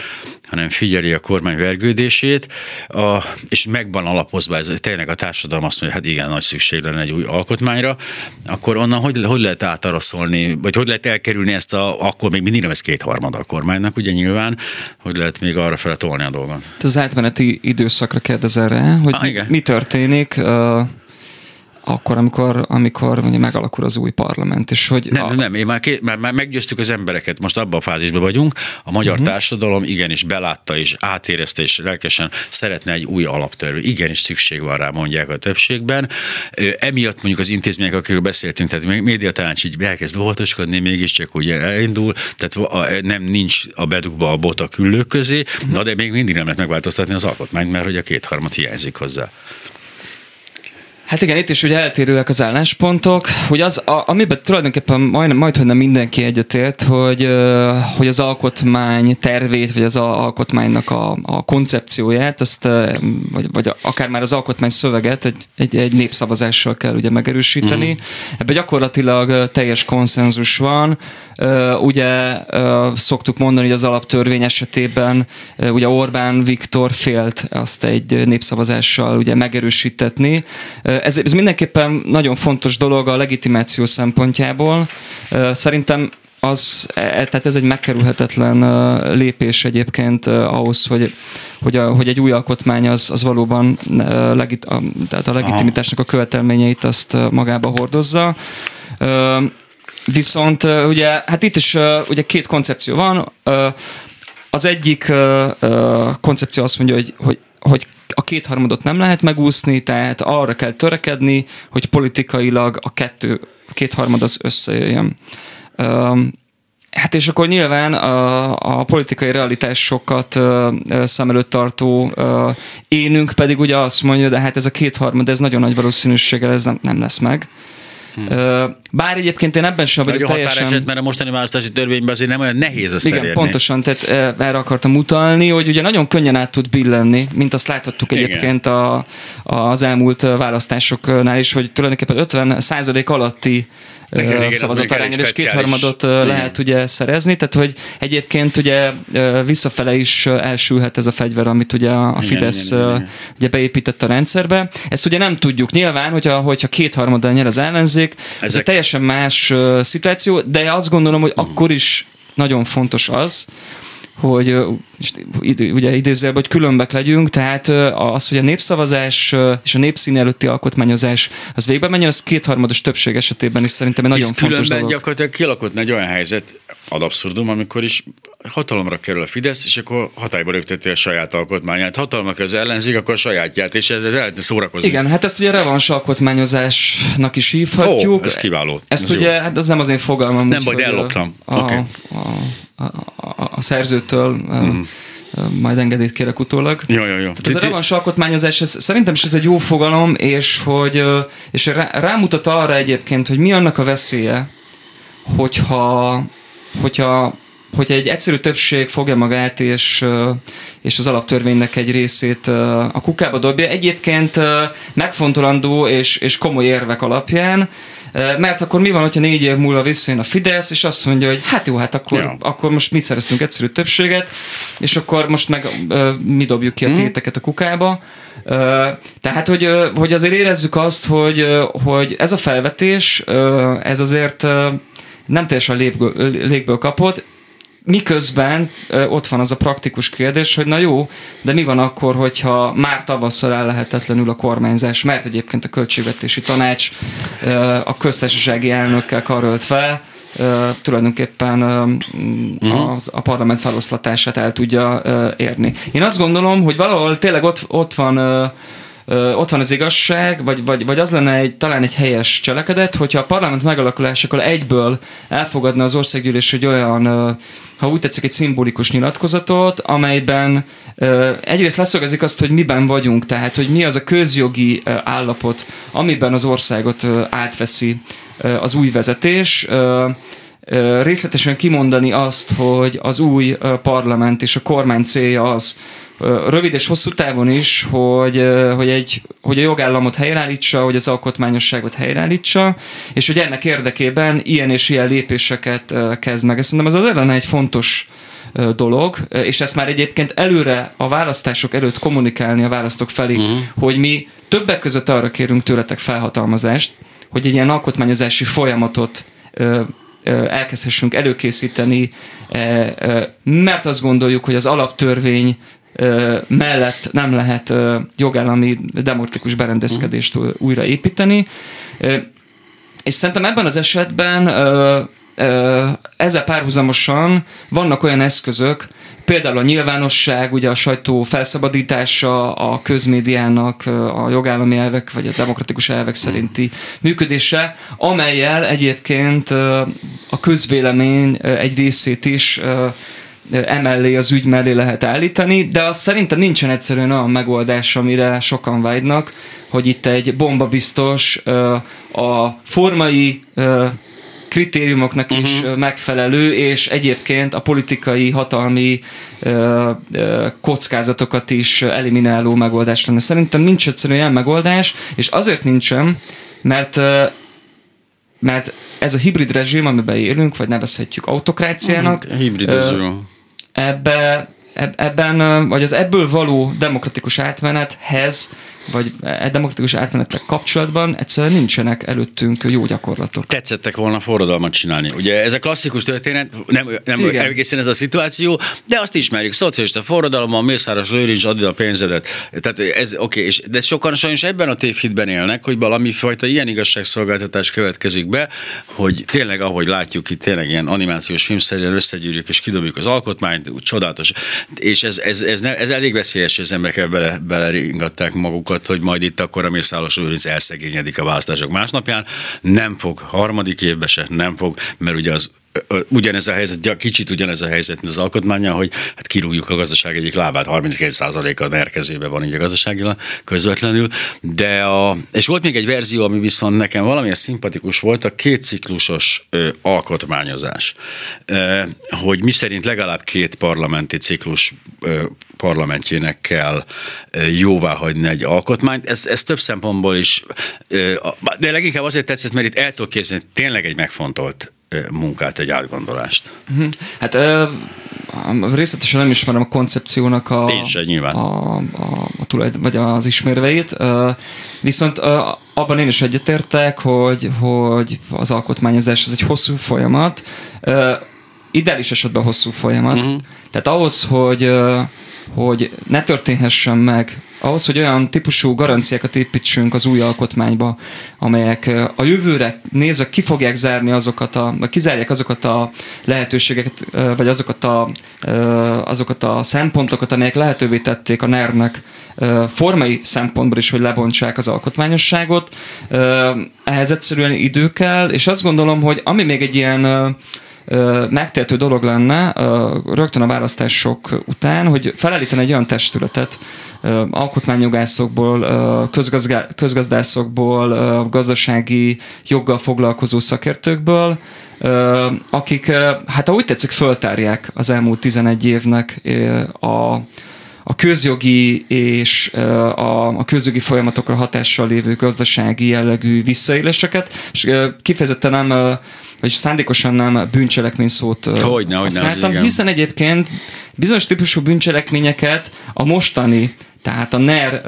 hanem figyeli a kormány vergődését, a, és megvan alapozva, ez, ez tényleg a társadalom azt mondja, hogy hát igen, nagy szükség lenne egy új alkotmányra, akkor onnan hogy, hogy lehet átaraszolni, vagy hogy lehet elkerülni ezt a, akkor még mindig nem ez kétharmada a kormánynak, ugye nyilván, hogy lehet még arra fel tolni a dolgon. Az átmeneti időszakra kérdezel rá, hogy ah, mi, mi történik uh, akkor, amikor, amikor mondja, megalakul az új parlament. És hogy nem, a... nem, én már, ké... már, már meggyőztük az embereket, most abban a fázisban vagyunk, a magyar uh-huh. társadalom igenis belátta és átérezte és lelkesen szeretne egy új alaptörvény. Igenis szükség van rá, mondják a többségben. Emiatt mondjuk az intézmények, akiről beszéltünk, tehát médiatanács így elkezd óvatoskodni, mégiscsak úgy elindul, tehát nem nincs a bedugva a bot a küllők közé, uh-huh. na de még mindig nem lehet megváltoztatni az alkotmányt, mert hogy a kétharmad hiányzik hozzá. Hát igen, itt is ugye eltérőek az álláspontok, hogy az, a, amiben tulajdonképpen majdnem, majdhogy nem mindenki egyetért, hogy, hogy az alkotmány tervét, vagy az alkotmánynak a, a koncepcióját, azt, vagy, vagy akár már az alkotmány szöveget egy, egy, egy népszavazással kell ugye megerősíteni. Mm. Ebben gyakorlatilag teljes konszenzus van. Ugye szoktuk mondani, hogy az alaptörvény esetében ugye Orbán Viktor félt azt egy népszavazással ugye megerősítetni. Ez, ez mindenképpen nagyon fontos dolog a legitimáció szempontjából. Szerintem az, tehát ez egy megkerülhetetlen lépés egyébként ahhoz, hogy, hogy, a, hogy egy új alkotmány az, az valóban legit, a, tehát a legitimitásnak a követelményeit azt magába hordozza. Viszont ugye, hát itt is ugye két koncepció van. Az egyik koncepció azt mondja, hogy, hogy, hogy a kétharmadot nem lehet megúszni, tehát arra kell törekedni, hogy politikailag a kettő, a kétharmad az összejöjjön. Um, hát és akkor nyilván a, a politikai realitásokat uh, szem előtt tartó uh, énünk pedig ugye azt mondja, de hát ez a kétharmad, ez nagyon nagy valószínűséggel ez nem, nem lesz meg. Hmm. Bár egyébként én ebben sem vagyok teljesen... Határeset, mert a mostani választási törvényben azért nem olyan nehéz ezt elérni. Igen, pontosan, tehát erre akartam utalni, hogy ugye nagyon könnyen át tud billenni, mint azt láthattuk egyébként a, az elmúlt választásoknál is, hogy tulajdonképpen ötven százalék alatti szavazatarányra, és kétharmadot lehet ugye szerezni, tehát hogy egyébként ugye visszafele is elsülhet ez a fegyver, amit ugye a Fidesz igen, igen, ugye beépített a rendszerbe. Ezt ugye nem tudjuk nyilván, hogyha, hogyha kétharmaddal nyer az ellenzék, ezek... ez egy teljesen más szituáció, de azt gondolom, hogy uh-huh. akkor is nagyon fontos az, hogy ugye idézőjelben, hogy különbek legyünk, tehát az, hogy a népszavazás és a népszín előtti alkotmányozás az végbe menjen, az kétharmados többség esetében is szerintem egy nagyon fontos dolog. És különben gyakorlatilag kialakult egy olyan helyzet, ad abszurdum, amikor is hatalomra kerül a Fidesz, és akkor hatályba lépteti a saját alkotmányát. Hatalomra kerül az ellenzék, akkor a sajátját, és ez lehetne szórakozni. Igen, hát ezt ugye revans alkotmányozásnak is hívhatjuk. Ó, ez kiváló. Ezt ez ugye, jó. Hát ez nem az én fogalmam. Nem baj, elloptam. A, okay. a, a, a, a szerzőtől mm. majd engedélyt kérek utólag. Jó, jó, jó. Tehát ez a revans alkotmányozás, ez, szerintem is ez egy jó fogalom, és hogy és rá, rámutat arra egyébként, hogy mi annak a veszélye, hogyha hogyha hogyha egy egyszerű többség fogja magát, és, és az alaptörvénynek egy részét a kukába dobja. Egyébként megfontolandó és, és komoly érvek alapján, mert akkor mi van, hogyha négy év múlva visszajön a Fidesz, és azt mondja, hogy hát jó, hát akkor, ja. akkor most mit szereztünk egyszerű többséget, és akkor most meg mi dobjuk ki a téteket a kukába. Tehát, hogy, hogy azért érezzük azt, hogy, hogy ez a felvetés, ez azért nem teljesen légből, légből kapott, miközben ott van az a praktikus kérdés, hogy na jó, de mi van akkor, hogyha már tavasszal ellehetetlenül a kormányzás, mert egyébként a költségvetési tanács a köztársasági elnökkel karöltve tulajdonképpen az, a parlament feloszlatását el tudja érni. Én azt gondolom, hogy valahol tényleg ott, ott van... ott van az igazság, vagy, vagy, vagy az lenne egy, talán egy helyes cselekedet, hogyha a parlament megalakulásakor egyből elfogadna az országgyűlés egy olyan, ha úgy tetszik, egy szimbolikus nyilatkozatot, amelyben egyrészt leszögezik azt, hogy miben vagyunk, tehát hogy mi az a közjogi állapot, amiben az országot átveszi az új vezetés, részletesen kimondani azt, hogy az új parlament és a kormány célja az, rövid és hosszú távon is, hogy, hogy, egy, hogy a jogállamot helyreállítsa, hogy az alkotmányosságot helyreállítsa, és hogy ennek érdekében ilyen és ilyen lépéseket kezd meg. Ezt szerintem ez az ellen egy fontos dolog, és ezt már egyébként előre a választások előtt kommunikálni a választók felé, mm. hogy mi többek között arra kérünk tőletek felhatalmazást, hogy egy ilyen alkotmányozási folyamatot elkezdhessünk előkészíteni, mert azt gondoljuk, hogy az alaptörvény mellett nem lehet jogállami demokratikus berendezkedést újraépíteni. És szerintem ebben az esetben ezzel párhuzamosan vannak olyan eszközök, például a nyilvánosság, ugye a sajtó felszabadítása, a közmédiának a jogállami elvek vagy a demokratikus elvek szerinti működése, amellyel egyébként a közvélemény egy részét is emellé, az ügy mellé lehet állítani, de az szerintem nincsen egyszerűen olyan megoldás, amire sokan vágynak, hogy itt egy bombabiztos, a formai kritériumoknak uh-huh. is megfelelő, és egyébként a politikai, hatalmi ö, ö, kockázatokat is elimináló megoldás lenne. Szerintem nincs egyszerűen ilyen megoldás, és azért nincsen, mert, mert ez a hibrid rezsim, amiben élünk, vagy nevezhetjük autokráciának, uh-huh. hibrid rezsim. Ebbe, ebben, vagy az ebből való demokratikus átmenethez, vagy e demokratikus átmenettel kapcsolatban egyszerűen nincsenek előttünk jó gyakorlatok. Tetszettek volna forradalmat csinálni. Ugye ez a klasszikus történet, nem, nem egészen ez a szituáció, de azt ismerjük, szocialista forradalommal, Mészáros Lőrinc, add a pénzedet. Tehát ez oké, okay, de sokan sajnos ebben a tévhitben élnek, hogy valami fajta ilyen igazságszolgáltatás következik be, hogy tényleg, ahogy látjuk itt, tényleg ilyen animációs filmszerűen összegyűrjük és kidobjuk az alkotmányt, úgy csodálatos. És ez, ez, ez, ne, ez elég veszélyes, az emberek bele, beleringatták magukat, hogy majd itt akkor a Mészáros Lőrinc elszegényedik a választások másnapján. Nem fog, harmadik évben se nem fog, mert ugye az ugyanez a helyzet, kicsit ugyanez a helyzet, mint az alkotmánnyal, hogy hát kirúgjuk a gazdaság egyik lábát, harminckettő százaléka a NER kezébe van így a gazdaságilag közvetlenül, de a, és volt még egy verzió, ami viszont nekem valamilyen szimpatikus volt, a kétciklusos ö, alkotmányozás, ö, hogy miszerint legalább két parlamenti ciklus ö, parlamentjének kell jóváhagyni egy alkotmányt. Ez, ez több szempontból is, de leginkább azért tetszett, mert itt el tudok képzelni tényleg egy megfontolt munkát, egy átgondolást. Hát ö, részletesen nem ismerem a koncepciónak a, Én sem, nyilván. a, a, a tulajdon, vagy az ismérveit, viszont abban én is egyetértek, hogy, hogy az alkotmányozás az egy hosszú folyamat, ideális esetben hosszú folyamat. Uh-huh. Tehát ahhoz, hogy hogy ne történhessen meg, ahhoz, hogy olyan típusú garanciákat építsünk az új alkotmányba, amelyek a jövőre nézve ki fogják zárni azokat a, kizárják azokat a lehetőségeket, vagy azokat a, azokat a szempontokat, amelyek lehetővé tették a nernek formai szempontból is, hogy lebontsák az alkotmányosságot. Ehhez egyszerűen idő kell, és azt gondolom, hogy ami még egy ilyen megtehető dolog lenne rögtön a választások után, hogy felállítani egy olyan testületet alkotmányjogászokból, közgazgá- közgazdászokból, gazdasági joggal foglalkozó szakértőkből, akik, hát ahogy tetszik, föltárják az elmúlt tizenegy évnek a a közjogi és a közjogi folyamatokra hatással lévő gazdasági jellegű visszaéléseket, és kifejezetten nem, vagy szándékosan nem bűncselekmény szót hogyne, használtam, hogyne, hiszen egyébként bizonyos típusú bűncselekményeket a mostani, tehát a NER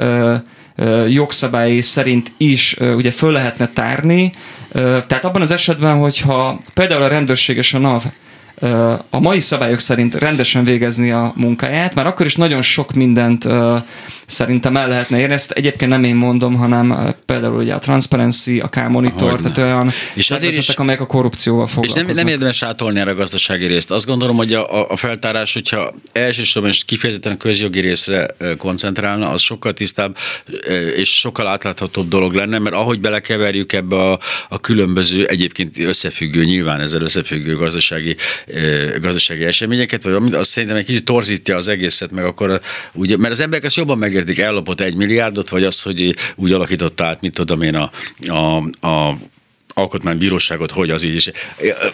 jogszabályai szerint is ugye föl lehetne tárni, tehát abban az esetben, hogyha például a rendőrség és a NAV a mai szabályok szerint rendesen végezni a munkáját, már akkor is nagyon sok mindent uh, szerintem el lehetne érni. Ezt egyébként nem én mondom, hanem uh, például ugye a Transparency, a K-monitor, tehát olyan szervezetek, amelyek a korrupcióval foglalkoznak. És nem, nem érdemes átolni erre a gazdasági részt. Azt gondolom, hogy a, a feltárás, hogyha elsősorban és kifejezetten a közjogi részre koncentrálna, az sokkal tisztább és sokkal átláthatóbb dolog lenne, mert ahogy belekeverjük ebbe a, a különböző, egyébként összefüggő, nyilván ezzel összefüggő gazdasági gazdasági eseményeket, vagy azt szerintem egy kicsit torzítja az egészet, meg akkor ugye, mert az emberek ezt jobban megértik, ellopott egy milliárdot, vagy az, hogy úgy alakította át, mit tudom én, a, a, a alkotmánybíróságot, hogy az így is.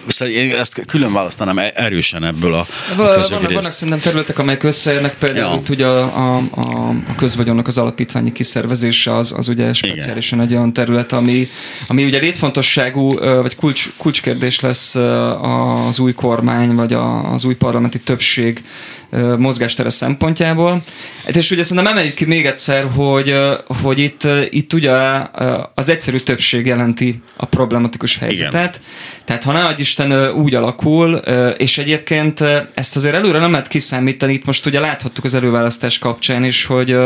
Szóval én ezt külön választanám erősen ebből a, Val, a közögi van, Vannak szerintem területek, amelyek összeérnek, például ja. ugye a, a, a közvagyonnak az alapítványi kiszervezése az, az ugye speciálisan igen. egy olyan terület, ami, ami ugye létfontosságú, vagy kulcs, kulcskérdés lesz az új kormány, vagy az új parlamenti többség mozgástere szempontjából. És ugye szerintem emeljük ki még egyszer, hogy, hogy itt, itt ugye az egyszerű többség jelenti a problematikus helyzetet. Igen. Tehát ha ne agyisten úgy alakul, és egyébként ezt azért előre nem lehet kiszámítani, itt most ugye láthattuk az előválasztás kapcsán is, hogy,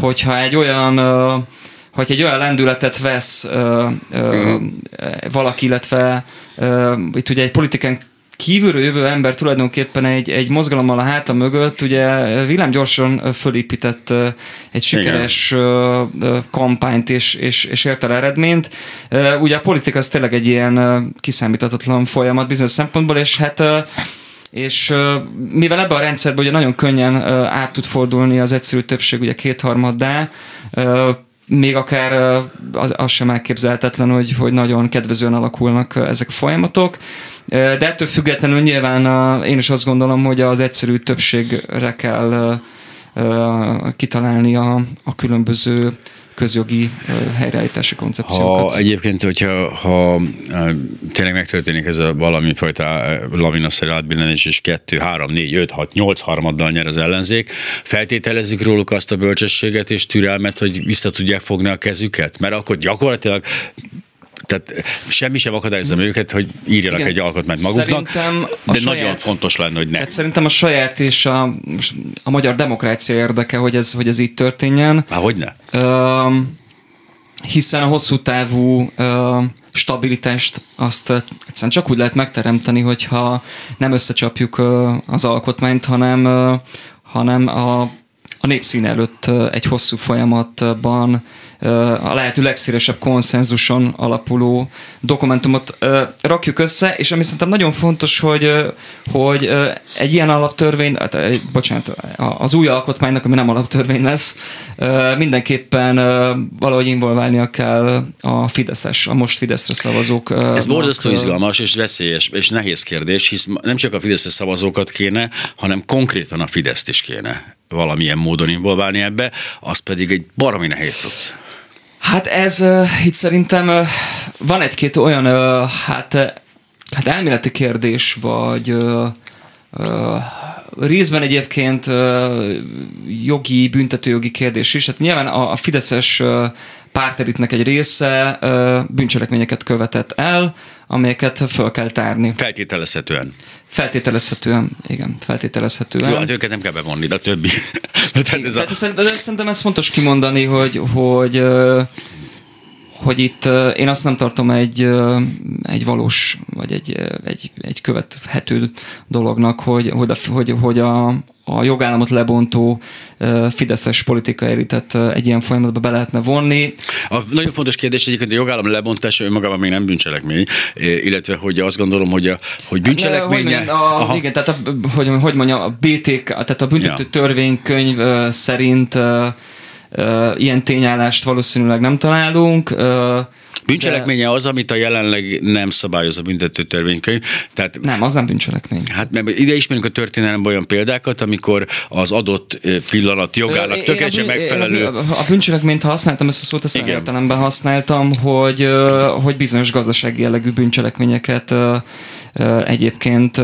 hogyha egy olyan hogy egy olyan lendületet vesz ö, ö, valaki, illetve ö, itt ugye egy politikán kívülről jövő ember tulajdonképpen egy, egy mozgalommal a háta mögött ugye villámgyorsan fölépített egy sikeres igen. kampányt és, és, és ért el eredményt. Ugye a politika az tényleg egy ilyen kiszámíthatatlan folyamat bizonyos szempontból, és hát és mivel ebben a rendszerben ugye nagyon könnyen át tud fordulni az egyszerű többség ugye kétharmaddá, még akár az, az sem elképzelhetetlen, hogy, hogy nagyon kedvezően alakulnak ezek a folyamatok. De ettől függetlenül nyilván a, én is azt gondolom, hogy az egyszerű többségre kell kitalálni a, a különböző közjogi helyreállítási koncepciókat. Ha egyébként, hogyha ha, tényleg megtörténik ez a valami fajta laminaszerű átbillenés, és kettő, három, négy, öt, hat, nyolc harmaddal nyer az ellenzék, feltételezzük róluk azt a bölcsességet és türelmet, hogy vissza tudják fogni a kezüket? Mert akkor gyakorlatilag tehát semmi sem akadályozom őket, hogy írjanak igen. egy alkotmányt maguknak, de saját, nagyon fontos lenne, hogy ne. Hát szerintem a saját és a, a magyar demokrácia érdeke, hogy ez, hogy ez így történjen. Há, hogy ne? Uh, hiszen a hosszú távú uh, stabilitást azt egyszerűen csak úgy lehet megteremteni, hogyha nem összecsapjuk uh, az alkotmányt, hanem, uh, hanem a a népszín előtt egy hosszú folyamatban a lehető legszélesebb konszenzuson alapuló dokumentumot rakjuk össze, és ami szerintem nagyon fontos, hogy, hogy egy ilyen alaptörvény, hát, bocsánat, az új alkotmánynak, ami nem alaptörvény lesz, mindenképpen valahogy involválnia kell a fideszes, a most Fideszre szavazók. Ez borzasztó izgalmas és veszélyes és nehéz kérdés, hisz nem csak a Fideszre szavazókat kéne, hanem konkrétan a Fideszt is kéne valamilyen módon involválni ebbe, az pedig egy baromi nehéz szoc. Hát ez uh, itt szerintem uh, van egy-két olyan uh, hát, uh, hát elméleti kérdés, vagy uh, uh, részben egyébként uh, jogi, büntetőjogi kérdés is. Hát nyilván a, a fideszes uh, pártelitnek egy része uh, bűncselekményeket követett el, amelyeket föl kell tárni. Feltételezhetően. Feltételezhetően, igen, feltételezhetően. Jó, hát őket nem kell bevonni, de többi. Igen, ez a... Szerintem ez fontos kimondani, hogy, hogy, hogy itt én azt nem tartom egy, egy valós, vagy egy, egy, egy követhető dolognak, hogy, hogy, hogy a, a jogállamot lebontó fideszes politikai elitet egy ilyen folyamatba be lehetne vonni. A nagyon fontos kérdés egyébként a jogállam lebontása önmagában még nem bűncselekmény, illetve hogy azt gondolom, hogy, a, hogy bűncselekménye... Hát, a, a, igen, tehát a, hogy, hogy mondjam, a bé té ká, tehát a büntető ja. törvénykönyv szerint e, e, ilyen tényállást valószínűleg nem találunk. E, Bűncselekménye az, amit a jelenleg nem szabályoz a büntető törvénykönyv. Tehát, nem, az nem bűncselekmény. Hát nem, ide ismerünk a történelemben olyan példákat, amikor az adott pillanat jogának tökéletesen megfelelő. A bűncselekményt, ha használtam ezt a szót, azt értelemben használtam, hogy, hogy bizonyos gazdasági jellegű bűncselekményeket egyébként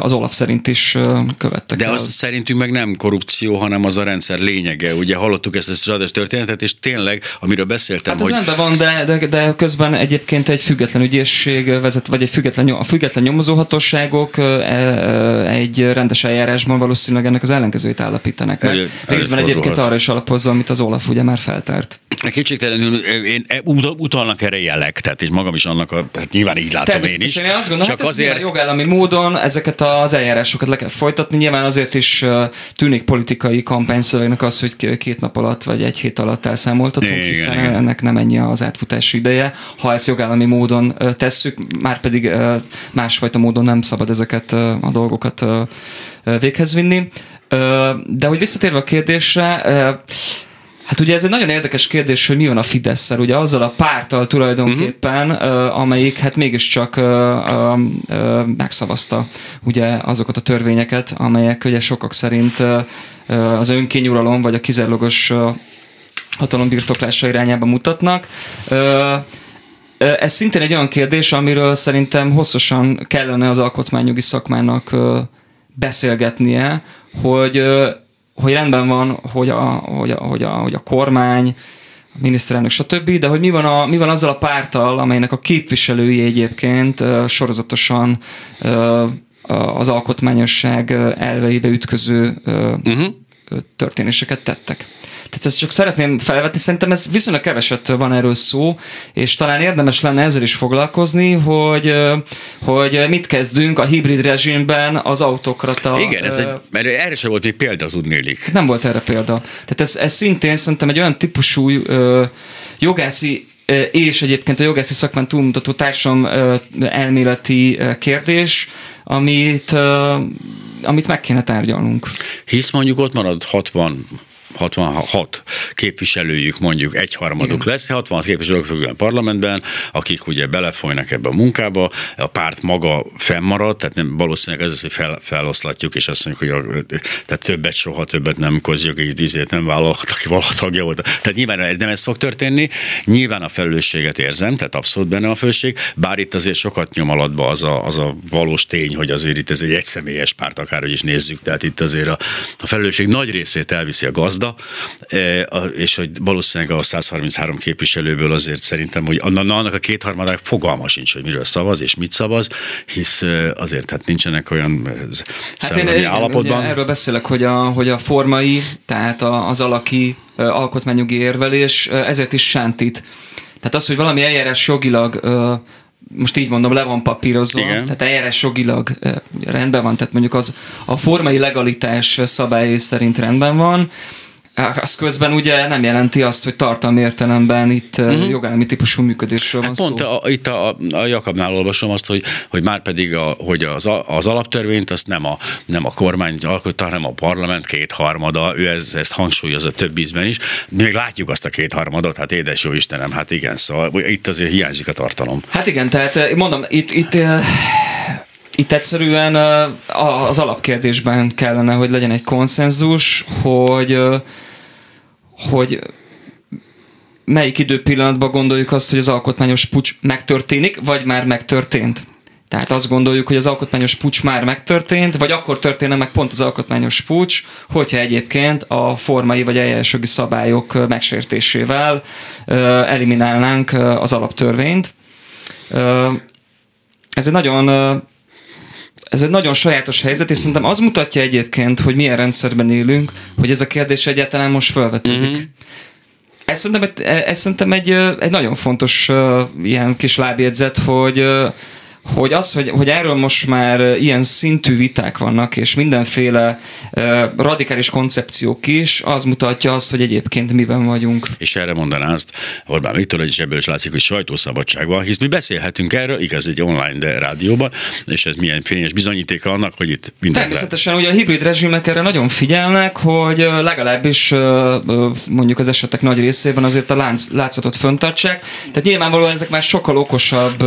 az Olaf szerint is követtek. De azt szerintünk meg nem korrupció, hanem az a rendszer lényege. Ugye hallottuk ezt, ezt az adás történetet, és tényleg, amiről beszéltem, hát ez hogy... rendben van, de, de, de közben egyébként egy független ügyészség vezet, vagy egy független, a független nyomozóhatóságok egy rendes eljárásban valószínűleg ennek az ellenkezőjét állapítanak meg. Részben egyébként arra is alapozza, amit az Olaf ugye már feltárt. Kétségtelenül én utalnak erre jelek, tehát és magam is annak, a, hát nyilván így látom én is. Én azt gondolom, hát azért... jogállami módon ezeket az eljárásokat le kell folytatni. Nyilván azért is tűnik politikai kampányszövegnek az, hogy két nap alatt vagy egy hét alatt elszámoltatunk, hiszen igen, ennek igen. nem ennyi az átfutási ideje. Ha ezt jogállami módon tesszük, már pedig másfajta módon nem szabad ezeket a dolgokat véghez vinni. De hogy visszatérve a kérdésre, Hát ugye ez egy nagyon érdekes kérdés, hogy mi van a Fidesszel, ugye azzal a párttal tulajdonképpen, uh-huh. amelyik hát mégiscsak uh, uh, uh, megszavazta ugye azokat a törvényeket, amelyek ugye sokak szerint uh, az önkényuralom vagy a kizárólagos uh, hatalom birtoklása irányába mutatnak. Uh, Ez szintén egy olyan kérdés, amiről szerintem hosszasan kellene az alkotmányjogi szakmának beszélgetnie, hogy, hogy rendben van, hogy a, hogy, a, hogy, a, hogy a kormány, a miniszterelnök stb., de hogy mi van, a, mi van azzal a párttal, amelynek a képviselői egyébként sorozatosan az alkotmányosság elveibe ütköző uh-huh. történéseket tettek. Tehát ezt csak szeretném felvetni, szerintem ez viszonylag keveset van erről szó, és talán érdemes lenne ezzel is foglalkozni, hogy, hogy mit kezdünk a hibrid rezsimben az autokrata... Igen, ez egy, mert erre sem volt még példa, tudnélik. Nem volt erre példa. Tehát ez, ez szintén szerintem egy olyan típusú jogászi és egyébként a jogászi szakmán túlmutató társadalom elméleti kérdés, amit, amit meg kéne tárgyalnunk. Hisz mondjuk ott marad hatvan hatvanhat képviselőjük, mondjuk egyharmaduk lesz, hatvanhat képviselők a parlamentben, akik ugye belefolynak ebbe a munkába, a párt maga fennmarad, tehát nem, valószínűleg ez az, hogy fel, feloszlatjuk, és azt mondjuk, hogy a, tehát többet soha, többet nem közjogi díszét nem vállalhat, aki valaha tagja volt. Tehát nyilván nem ez fog történni, nyilván a felelősséget érzem, tehát abszolút benne a felelősség, bár itt azért sokat nyom alatba az a, az a valós tény, hogy azért itt ez egy egyszemélyes párt, akárhogy is nézzük, tehát itt azért a, a felelősség nagy részét elviszi a gazda, és hogy valószínűleg a százharminchárom képviselőből azért szerintem, hogy annak a kétharmadának fogalma sincs, hogy miről szavaz és mit szavaz, hisz azért hát nincsenek olyan szellemi hát állapotban. Erről beszélek, hogy a, hogy a formai, tehát az alaki alkotmányjogi érvelés ezért is sántít. Tehát az, hogy valami eljárás jogilag most így mondom, le van papírozva, igen. Tehát eljárás jogilag rendben van, tehát mondjuk az a formai legalitás szabályai szerint rendben van, az közben ugye nem jelenti azt, hogy tartalmi értelemben itt mm-hmm. jogállami típusú működésről van hát szó. Pont a, itt a, a Jakabnál olvasom azt, hogy, hogy már pedig a, hogy az, az alaptörvényt azt nem a, nem a kormány alkotta, hanem a parlament kétharmada, ő ez, ezt hangsúlyozza több ízben is. Még látjuk azt a kétharmadot, hát édes jó Istenem, hát igen, szóval itt azért hiányzik a tartalom. Hát igen, tehát mondom, itt... itt Itt egyszerűen az alapkérdésben kellene, hogy legyen egy konszenzus, hogy, hogy melyik időpillanatban gondoljuk azt, hogy az alkotmányos puccs megtörténik, vagy már megtörtént. Tehát azt gondoljuk, hogy az alkotmányos puccs már megtörtént, vagy akkor történne meg pont az alkotmányos puccs, hogyha egyébként a formai vagy eljárásjogi szabályok megsértésével eliminálnánk az alaptörvényt. Ez egy nagyon... Ez egy nagyon sajátos helyzet, és szerintem az mutatja egyébként, hogy milyen rendszerben élünk, hogy ez a kérdés egyáltalán most felvetődik. Mm-hmm. Ez szerintem, egy, ez szerintem egy, egy nagyon fontos uh, ilyen kis lábjegyzet, hogy, uh, hogy az, hogy, hogy erről most már ilyen szintű viták vannak, és mindenféle uh, radikális koncepciók is, az mutatja azt, hogy egyébként miben vagyunk. És erre mondaná azt Orbán Viktor, és ebből is látszik, hogy sajtószabadság van, hisz mi beszélhetünk erről, igaz, egy online de rádióban, és ez milyen fényes bizonyítéka annak, hogy itt minden. Természetesen lehet. Ugye a hibrid rezsimek erre nagyon figyelnek, hogy legalábbis mondjuk az esetek nagy részében azért a lánc, látszatot föntartsák, tehát nyilvánvalóan ezek már sokkal okosabb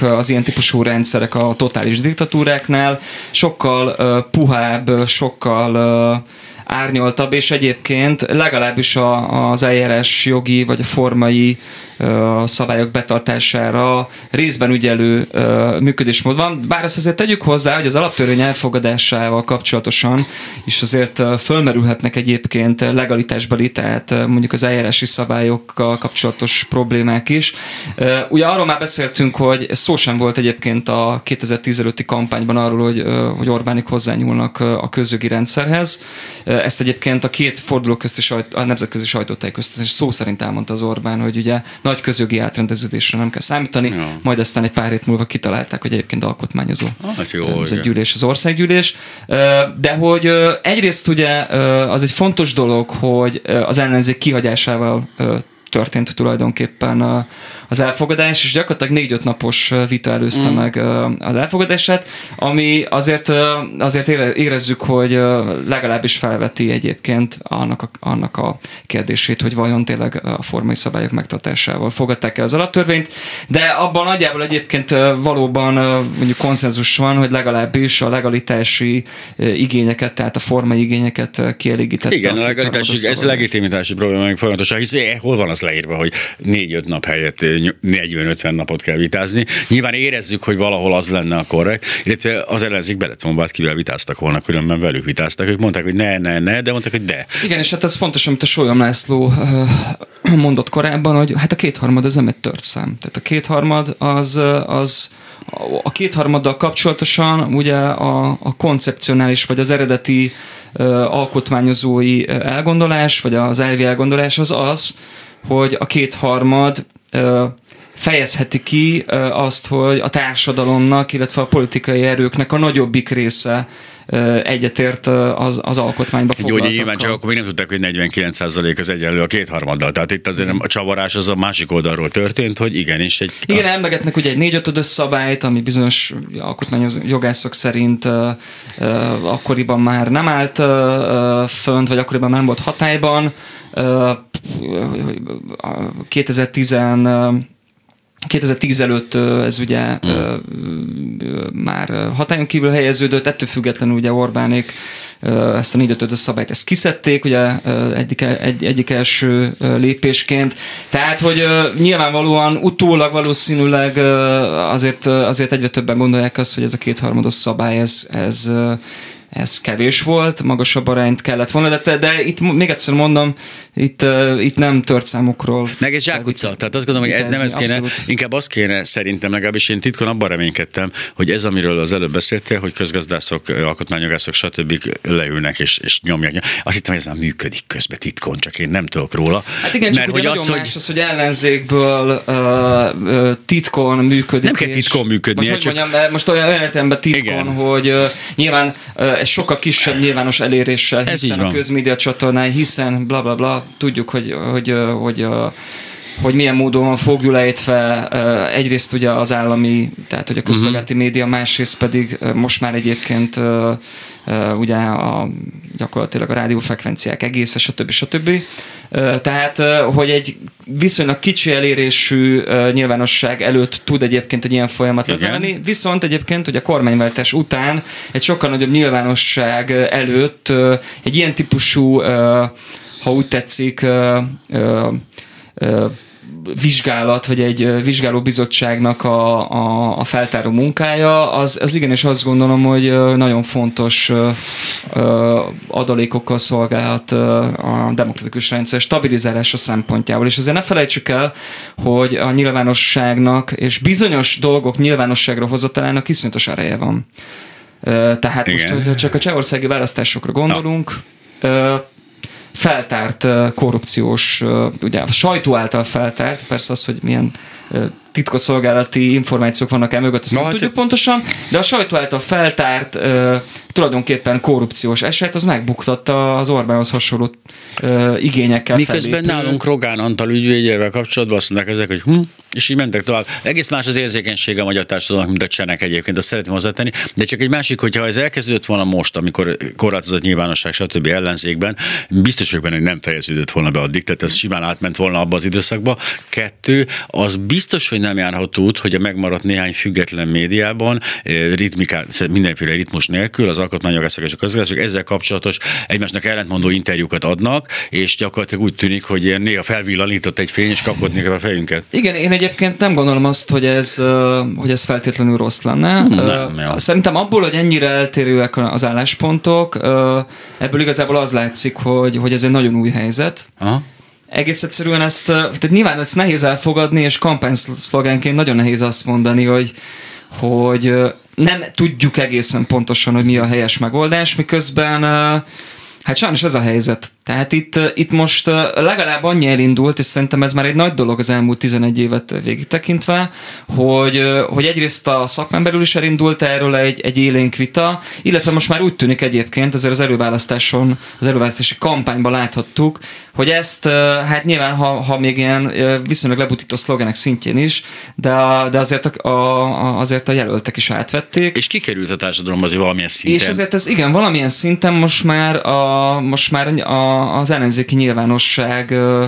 az ilyen típusú rendszerek a totális diktatúráknál, sokkal uh, puhább, sokkal uh, árnyoltabb, és egyébként legalábbis a, az eljárás jogi vagy a formai uh, szabályok betartására részben ügyelő uh, működésmód van. Bár azt azért tegyük hozzá, hogy az alaptörvény elfogadásával kapcsolatosan is azért uh, fölmerülhetnek egyébként legalitásbeli, tehát uh, mondjuk az eljárási szabályokkal kapcsolatos problémák is. Uh, ugye arról már beszéltünk, hogy szó sem volt egyébként a kétezer-tíz előtti kampányban arról, hogy, uh, hogy Orbánik hozzányúlnak uh, a közjogi rendszerhez. Uh, Ezt egyébként a két forduló közti sajt, a nemzetközi sajtótájékoztatás szó szerint elmondta az Orbán, hogy ugye nagy közjogi átrendeződésre nem kell számítani, ja. Majd aztán egy pár hét múlva kitalálták, hogy egyébként alkotmányozó ah, jó, nemzetgyűlés, az országgyűlés. De hogy egyrészt ugye az egy fontos dolog, hogy az ellenzék kihagyásával történt tulajdonképpen az elfogadás, és gyakorlatilag négy-öt napos vita előzte mm. meg az elfogadását, ami azért, azért érezzük, hogy legalábbis felveti egyébként annak a, annak a kérdését, hogy vajon tényleg a formai szabályok megtartásával fogadták el az alaptörvényt, de abban nagyjából egyébként valóban mondjuk konszenzus van, hogy legalábbis a legalitási igényeket, tehát a formai igényeket kielégítette. Igen, a legalitási, ez legitimitási probléma folyamatosan, hisz hol van az leírva, hogy négy-öt nap helyett negyven-ötven napot kell vitázni. Nyilván érezzük, hogy valahol az lenne a korrekt, illetve az ellenzék beletvombált, kivel vitáztak volna, különben velük vitáztak, ők mondták, hogy ne, ne, ne, de mondták, hogy de. Igen, és hát ez fontos, amit a Sólyom László mondott korábban, hogy hát a kétharmad az nem egy tört szám. Tehát a kétharmad az, az a kétharmaddal kapcsolatosan ugye a, a koncepcionális, vagy az eredeti uh, alkotmányozói elgondolás, vagy az elvi elgondolás az az, hogy a kétharmad uh, fejezheti ki uh, azt, hogy a társadalomnak, illetve a politikai erőknek a nagyobbik része egyetért az, az alkotmányba foglaltakkal. Jó, nyilván csak akkor még nem tudták, hogy negyvenkilenc százalék az egyenlő a kétharmaddal. Tehát itt azért a csavarás az a másik oldalról történt, hogy igenis egy... Igen, emlegetnek ugye egy négyötödös szabályt, ami bizonyos alkotmányjogászok szerint uh, uh, akkoriban már nem állt uh, fönt, vagy akkoriban már nem volt hatályban. Uh, kétezer-tíz előtt ez ugye mm. uh, már hatályon kívül helyeződött, ettől függetlenül ugye Orbánék uh, ezt a négy-ötös szabályt ezt kiszedték, ugye uh, egyik, egy, egyik első uh, lépésként. Tehát, hogy uh, nyilvánvalóan utólag valószínűleg uh, azért, uh, azért egyre többen gondolják azt, hogy ez a kétharmados szabály, ez, ez uh, ez kevés volt, magasabb arányt kellett volna, de, de itt még egyszer mondom, itt, itt nem tört számokról. Meg ez zsákutca, tehát azt gondolom, hogy ez, nem ez kéne, inkább azt kéne szerintem, legalábbis én titkon abban reménykedtem, hogy ez, amiről az előbb beszéltél, hogy közgazdászok, alkotmányjogászok, stb. Leülnek és, és nyomják. Azt hittem, hogy ez már működik közben titkon, csak én nem tudok róla. Hát igen, mert csak hogy az, nagyon hogy... más az, hogy ellenzékből uh, uh, titkon működik. Nem kell titkon működni. Most, csak... mondjam, most olyan értelemben titkon, igen. hogy uh, nyilván uh, sokkal kisebb nyilvános eléréssel, hiszen a közmédia csatornái, hiszen bla bla bla, tudjuk, hogy, hogy, hogy a hogy milyen módon van fogjul ejtve egyrészt ugye az állami, tehát hogy a közszolgálati uh-huh. média, másrészt pedig most már egyébként ugye a, gyakorlatilag a rádiófrekvenciák egész, stb. stb. Tehát, hogy egy viszonylag kicsi elérésű nyilvánosság előtt tud egyébként egy ilyen folyamat lezárni, viszont egyébként, hogy a kormányváltás után egy sokkal nagyobb nyilvánosság előtt egy ilyen típusú, ha úgy tetszik, vizsgálat, vagy egy vizsgálóbizottságnak a, a, a feltáró munkája, az, az igenis azt gondolom, hogy nagyon fontos adalékokkal szolgálhat a demokratikus rendszer stabilizálása szempontjából. És azért ne felejtsük el, hogy a nyilvánosságnak és bizonyos dolgok nyilvánosságra hozatalának iszonyatos ereje van. Tehát igen. Most csak a csehországi választásokra gondolunk, no. feltárt korrupciós, ugye a sajtó által feltárt, persze az, hogy milyen titkosszolgálati információk vannak el mögött, azt nem tudjuk pontosan, de a sajtó által feltárt tulajdonképpen korrupciós eset, az megbuktatta az Orbánhoz hasonló igényekkel. Miközben felépül. Nálunk Rogán Antal ügyvédjével kapcsolatban azt mondták ezek, hogy hm, és így mentek tovább. Egész más az érzékenysége a magyar társadalomnak, mint a csenek egyébként, azt szeretném hozzátenni, de csak egy másik, hogyha ez elkezdődött volna most, amikor korlátozott nyilvánosság, stb. Ellenzékben, biztos vagyok benne, hogy nem fejeződött volna be addig, tehát ez simán átment volna abba az időszakba. Kettő, az biztos, hogy nem járhat út, hogy a megmaradt néhány független médiában, ritmikát, mindenféle ritmus nélkül, az alkotmányjogászok és a közgazdászok ezzel kapcsolatos egymásnak ellentmondó interjúkat adnak, és gyakorlatilag úgy tűnik, hogy néha felvillanított egy fény, és kapkodnék a fejünket. Igen, én egyébként nem gondolom azt, hogy ez, hogy ez feltétlenül rossz lenne. Nem, nem. Szerintem abból, hogy ennyire eltérőek az álláspontok, ebből igazából az látszik, hogy, hogy ez egy nagyon új helyzet. Aha. Egész egyszerűen ezt, tehát nyilván ezt nehéz elfogadni, és kampányszlogánként nagyon nehéz azt mondani, hogy, hogy nem tudjuk egészen pontosan, hogy mi a helyes megoldás, miközben hát sajnos ez a helyzet. Tehát itt, itt most legalább annyi elindult, és szerintem ez már egy nagy dolog az elmúlt tizenegy évet végig tekintve, hogy, hogy egyrészt a szakmán belül is elindult erről egy, egy élénk vita, illetve most már úgy tűnik egyébként, ezért az előválasztáson, az előválasztási kampányban láthattuk, hogy ezt, hát nyilván, ha, ha még ilyen viszonylag lebutító szlogenek szintjén is, de, de azért, a, a, azért a jelöltek is átvették. És kikerült a társadalom azért valamilyen szinten. És azért ez igen, valamilyen szinten most már, a, most már a, az ellenzéki nyilvánosság ö,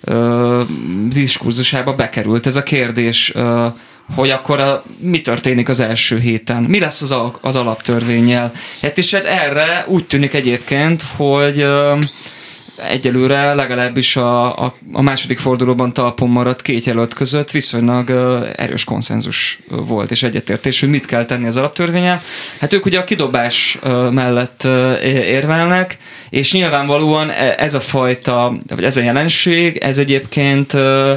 ö, diskurzusába bekerült ez a kérdés, ö, hogy akkor a, mi történik az első héten? Mi lesz az, a, az alaptörvénnyel? Hát és hát erre úgy tűnik egyébként, hogy... Ö, egyelőre legalábbis a, a, a második fordulóban talpon maradt két jelölt között viszonylag uh, erős konszenzus volt, és egyetértés, hogy mit kell tenni az alaptörvényen. Hát ők ugye a kidobás uh, mellett uh, érvelnek, és nyilvánvalóan ez a fajta, vagy ez a jelenség, ez egyébként uh,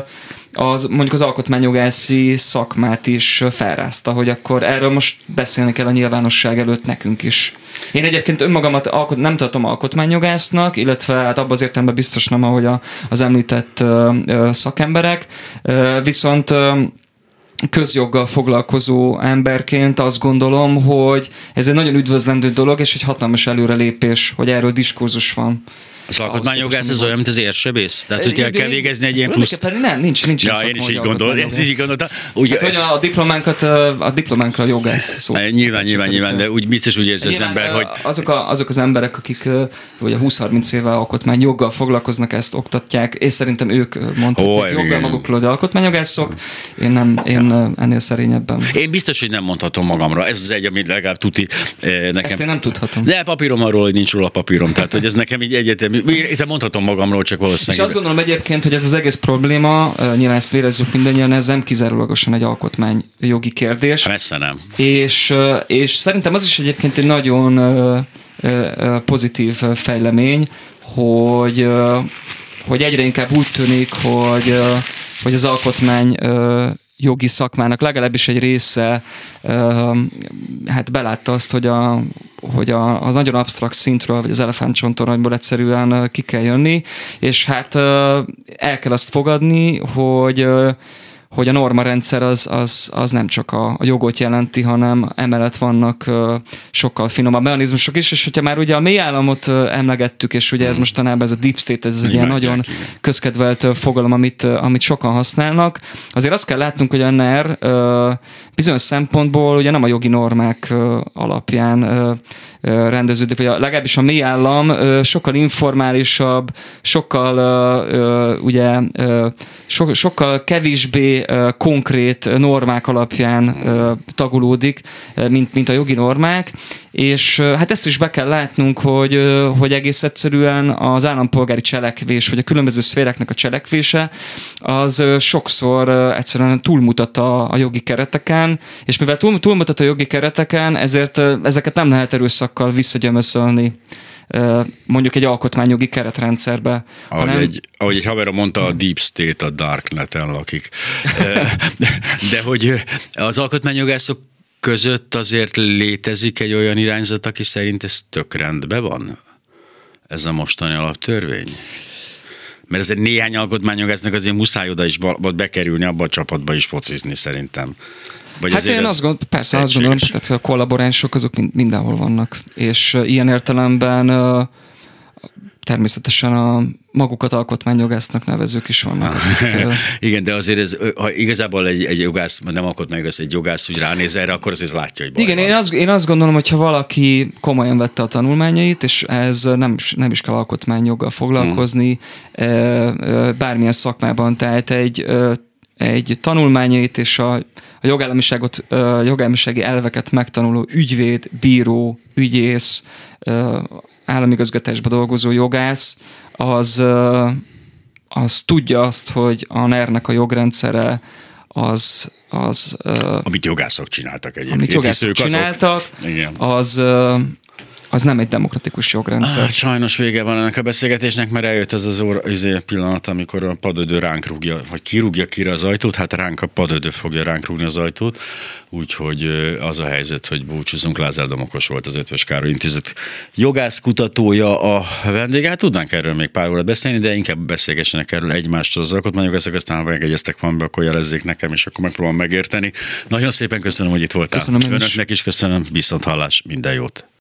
az, mondjuk az alkotmányjogászi szakmát is felrázta, hogy akkor erről most beszélni kell a nyilvánosság előtt nekünk is. Én egyébként önmagamat alkot, nem tartom alkotmányjogásznak, illetve hát abban az értelemben biztos nem, ahogy a, az említett ö, ö, szakemberek, ö, viszont ö, közjoggal foglalkozó emberként azt gondolom, hogy ez egy nagyon üdvözlendő dolog, és egy hatalmas előrelépés, hogy erről diskurzus van. Az alkotmányjogász ez olyan, mint az érsebész? Tehát, hogy el kell végezni egy ilyen plusz... Nem, nincs, nincs. Ja, én is így gondolom. Ez így gondoltam. Ugye... Hát, hogy a diplománkat, a diplománkra a jogász szót. Nyilván, nyilván, nyilván, nyilván, de úgy biztos úgy érzi az ember, hogy... Azok, a, azok az emberek, akik vagy a húsz-harminc éve alkotmányjoggal foglalkoznak, ezt oktatják, és szerintem ők mondhatják joggal magukról, de alkotmányjogászok. Én nem, én ennél szerényebben. Én biztos, hogy nem mondhatom magamra. Ez az egy, amit legalább tuti nekem. Ezt én nem tudhatom. De papírom arról, hogy nincs róla papírom. Tehát, hogy ez nekem így egyetem. Én mondhatom magamról, csak valószínűleg. És azt gondolom egyébként, hogy ez az egész probléma, nyilván ezt vérezzük mindannyian, ez nem kizárólagosan egy alkotmányjogi kérdés. Persze nem. És, és szerintem az is egyébként egy nagyon pozitív fejlemény, hogy, hogy egyre inkább úgy tűnik, hogy, hogy az alkotmány jogi szakmának legalábbis egy része hát belátta azt, hogy, a, hogy a, az nagyon absztrakt szintről, vagy az elefántcsontoronyból egyszerűen ki kell jönni, és hát el kell azt fogadni, hogy, hogy a normarendszer az, az, az nem csak a, a jogot jelenti, hanem emellett vannak sokkal finomabb mechanizmusok is, és hogyha már ugye a mély államot emlegettük, és ugye ez mostanában ez a deep state, ez egy ilyen nagyon közkedvelt fogalom, amit, amit sokan használnak. Azért azt kell látnunk, hogy a en e er bizonyos szempontból ugye nem a jogi normák alapján rendeződik, vagy legalábbis a mély állam sokkal informálisabb, sokkal ugye so, sokkal kevésbé konkrét normák alapján tagolódik, mint, mint a jogi normák, és hát ezt is be kell látnunk, hogy, hogy egész egyszerűen az állampolgári cselekvés, vagy a különböző szféreknek a cselekvése, az sokszor egyszerűen túlmutat a, a jogi kereteken, és mivel túl, túlmutat a jogi kereteken, ezért ezeket nem lehet erőszakkal visszagyömöszölni mondjuk egy alkotmányjogi keretrendszerbe. Ahogy, hanem... egy, ahogy egy haverom mondta, a deep state a darkneten lakik. De, de hogy az alkotmányjogászok között azért létezik egy olyan irányzat, aki szerint ez tök rendben van? Ez a mostani alaptörvény? Mert azért néhány alkotmányjogásznak azért muszáj oda is bekerülni, abba a csapatba is focizni szerintem. Vagy hát én azt gondolom, persze azt gondolom, tehát a kollaboránsok azok mindenhol vannak, és ilyen értelemben természetesen a magukat alkotmányjogásznak nevezők is vannak. Ah, igen, de azért ez, ha igazából egy, egy jogász, nem alkotmányjogász, egy jogász úgy ránéz erre, akkor azért látja, hogy baj igen, van. Én azt, én azt gondolom, hogy ha valaki komolyan vette a tanulmányait, és ez nem, nem is kell alkotmányjoggal foglalkozni, hmm. bármilyen szakmában, tehát egy egy tanulmányait és a, a jogállamiságot, ö, jogállamisági elveket megtanuló ügyvéd, bíró, ügyész, ö, államigazgatásban dolgozó jogász, az, ö, az tudja azt, hogy a en e er-nek a jogrendszere az... az ö, amit jogászok csináltak egyébként. Amit jogászok csináltak, azok, az... Ö, az nem egy demokratikus jogrendszer. Hát sajnos vége van ennek a beszélgetésnek, mert eljött ez az or, az a pillanat, amikor a padödő ránk rúgja, vagy kirúgja kire az ajtót, hát ránk a padödő fogja ránk rúgni az ajtót, úgyhogy az a helyzet, hogy búcsúzunk. Lázár Domokos volt az Eötvös Károly Intézet jogászkutatója a vendége. Hát tudnánk erről még pár órát beszélni, de inkább beszélgessenek erről egymástól az alkotmányjogászok, aztán ha megegyeztek van be, akkor jelezzék nekem, és akkor megpróbálom megérteni. Nagyon szépen köszönöm, hogy itt voltál. Köszönöm Önöknek is. is, köszönöm, viszont hallás, minden jót.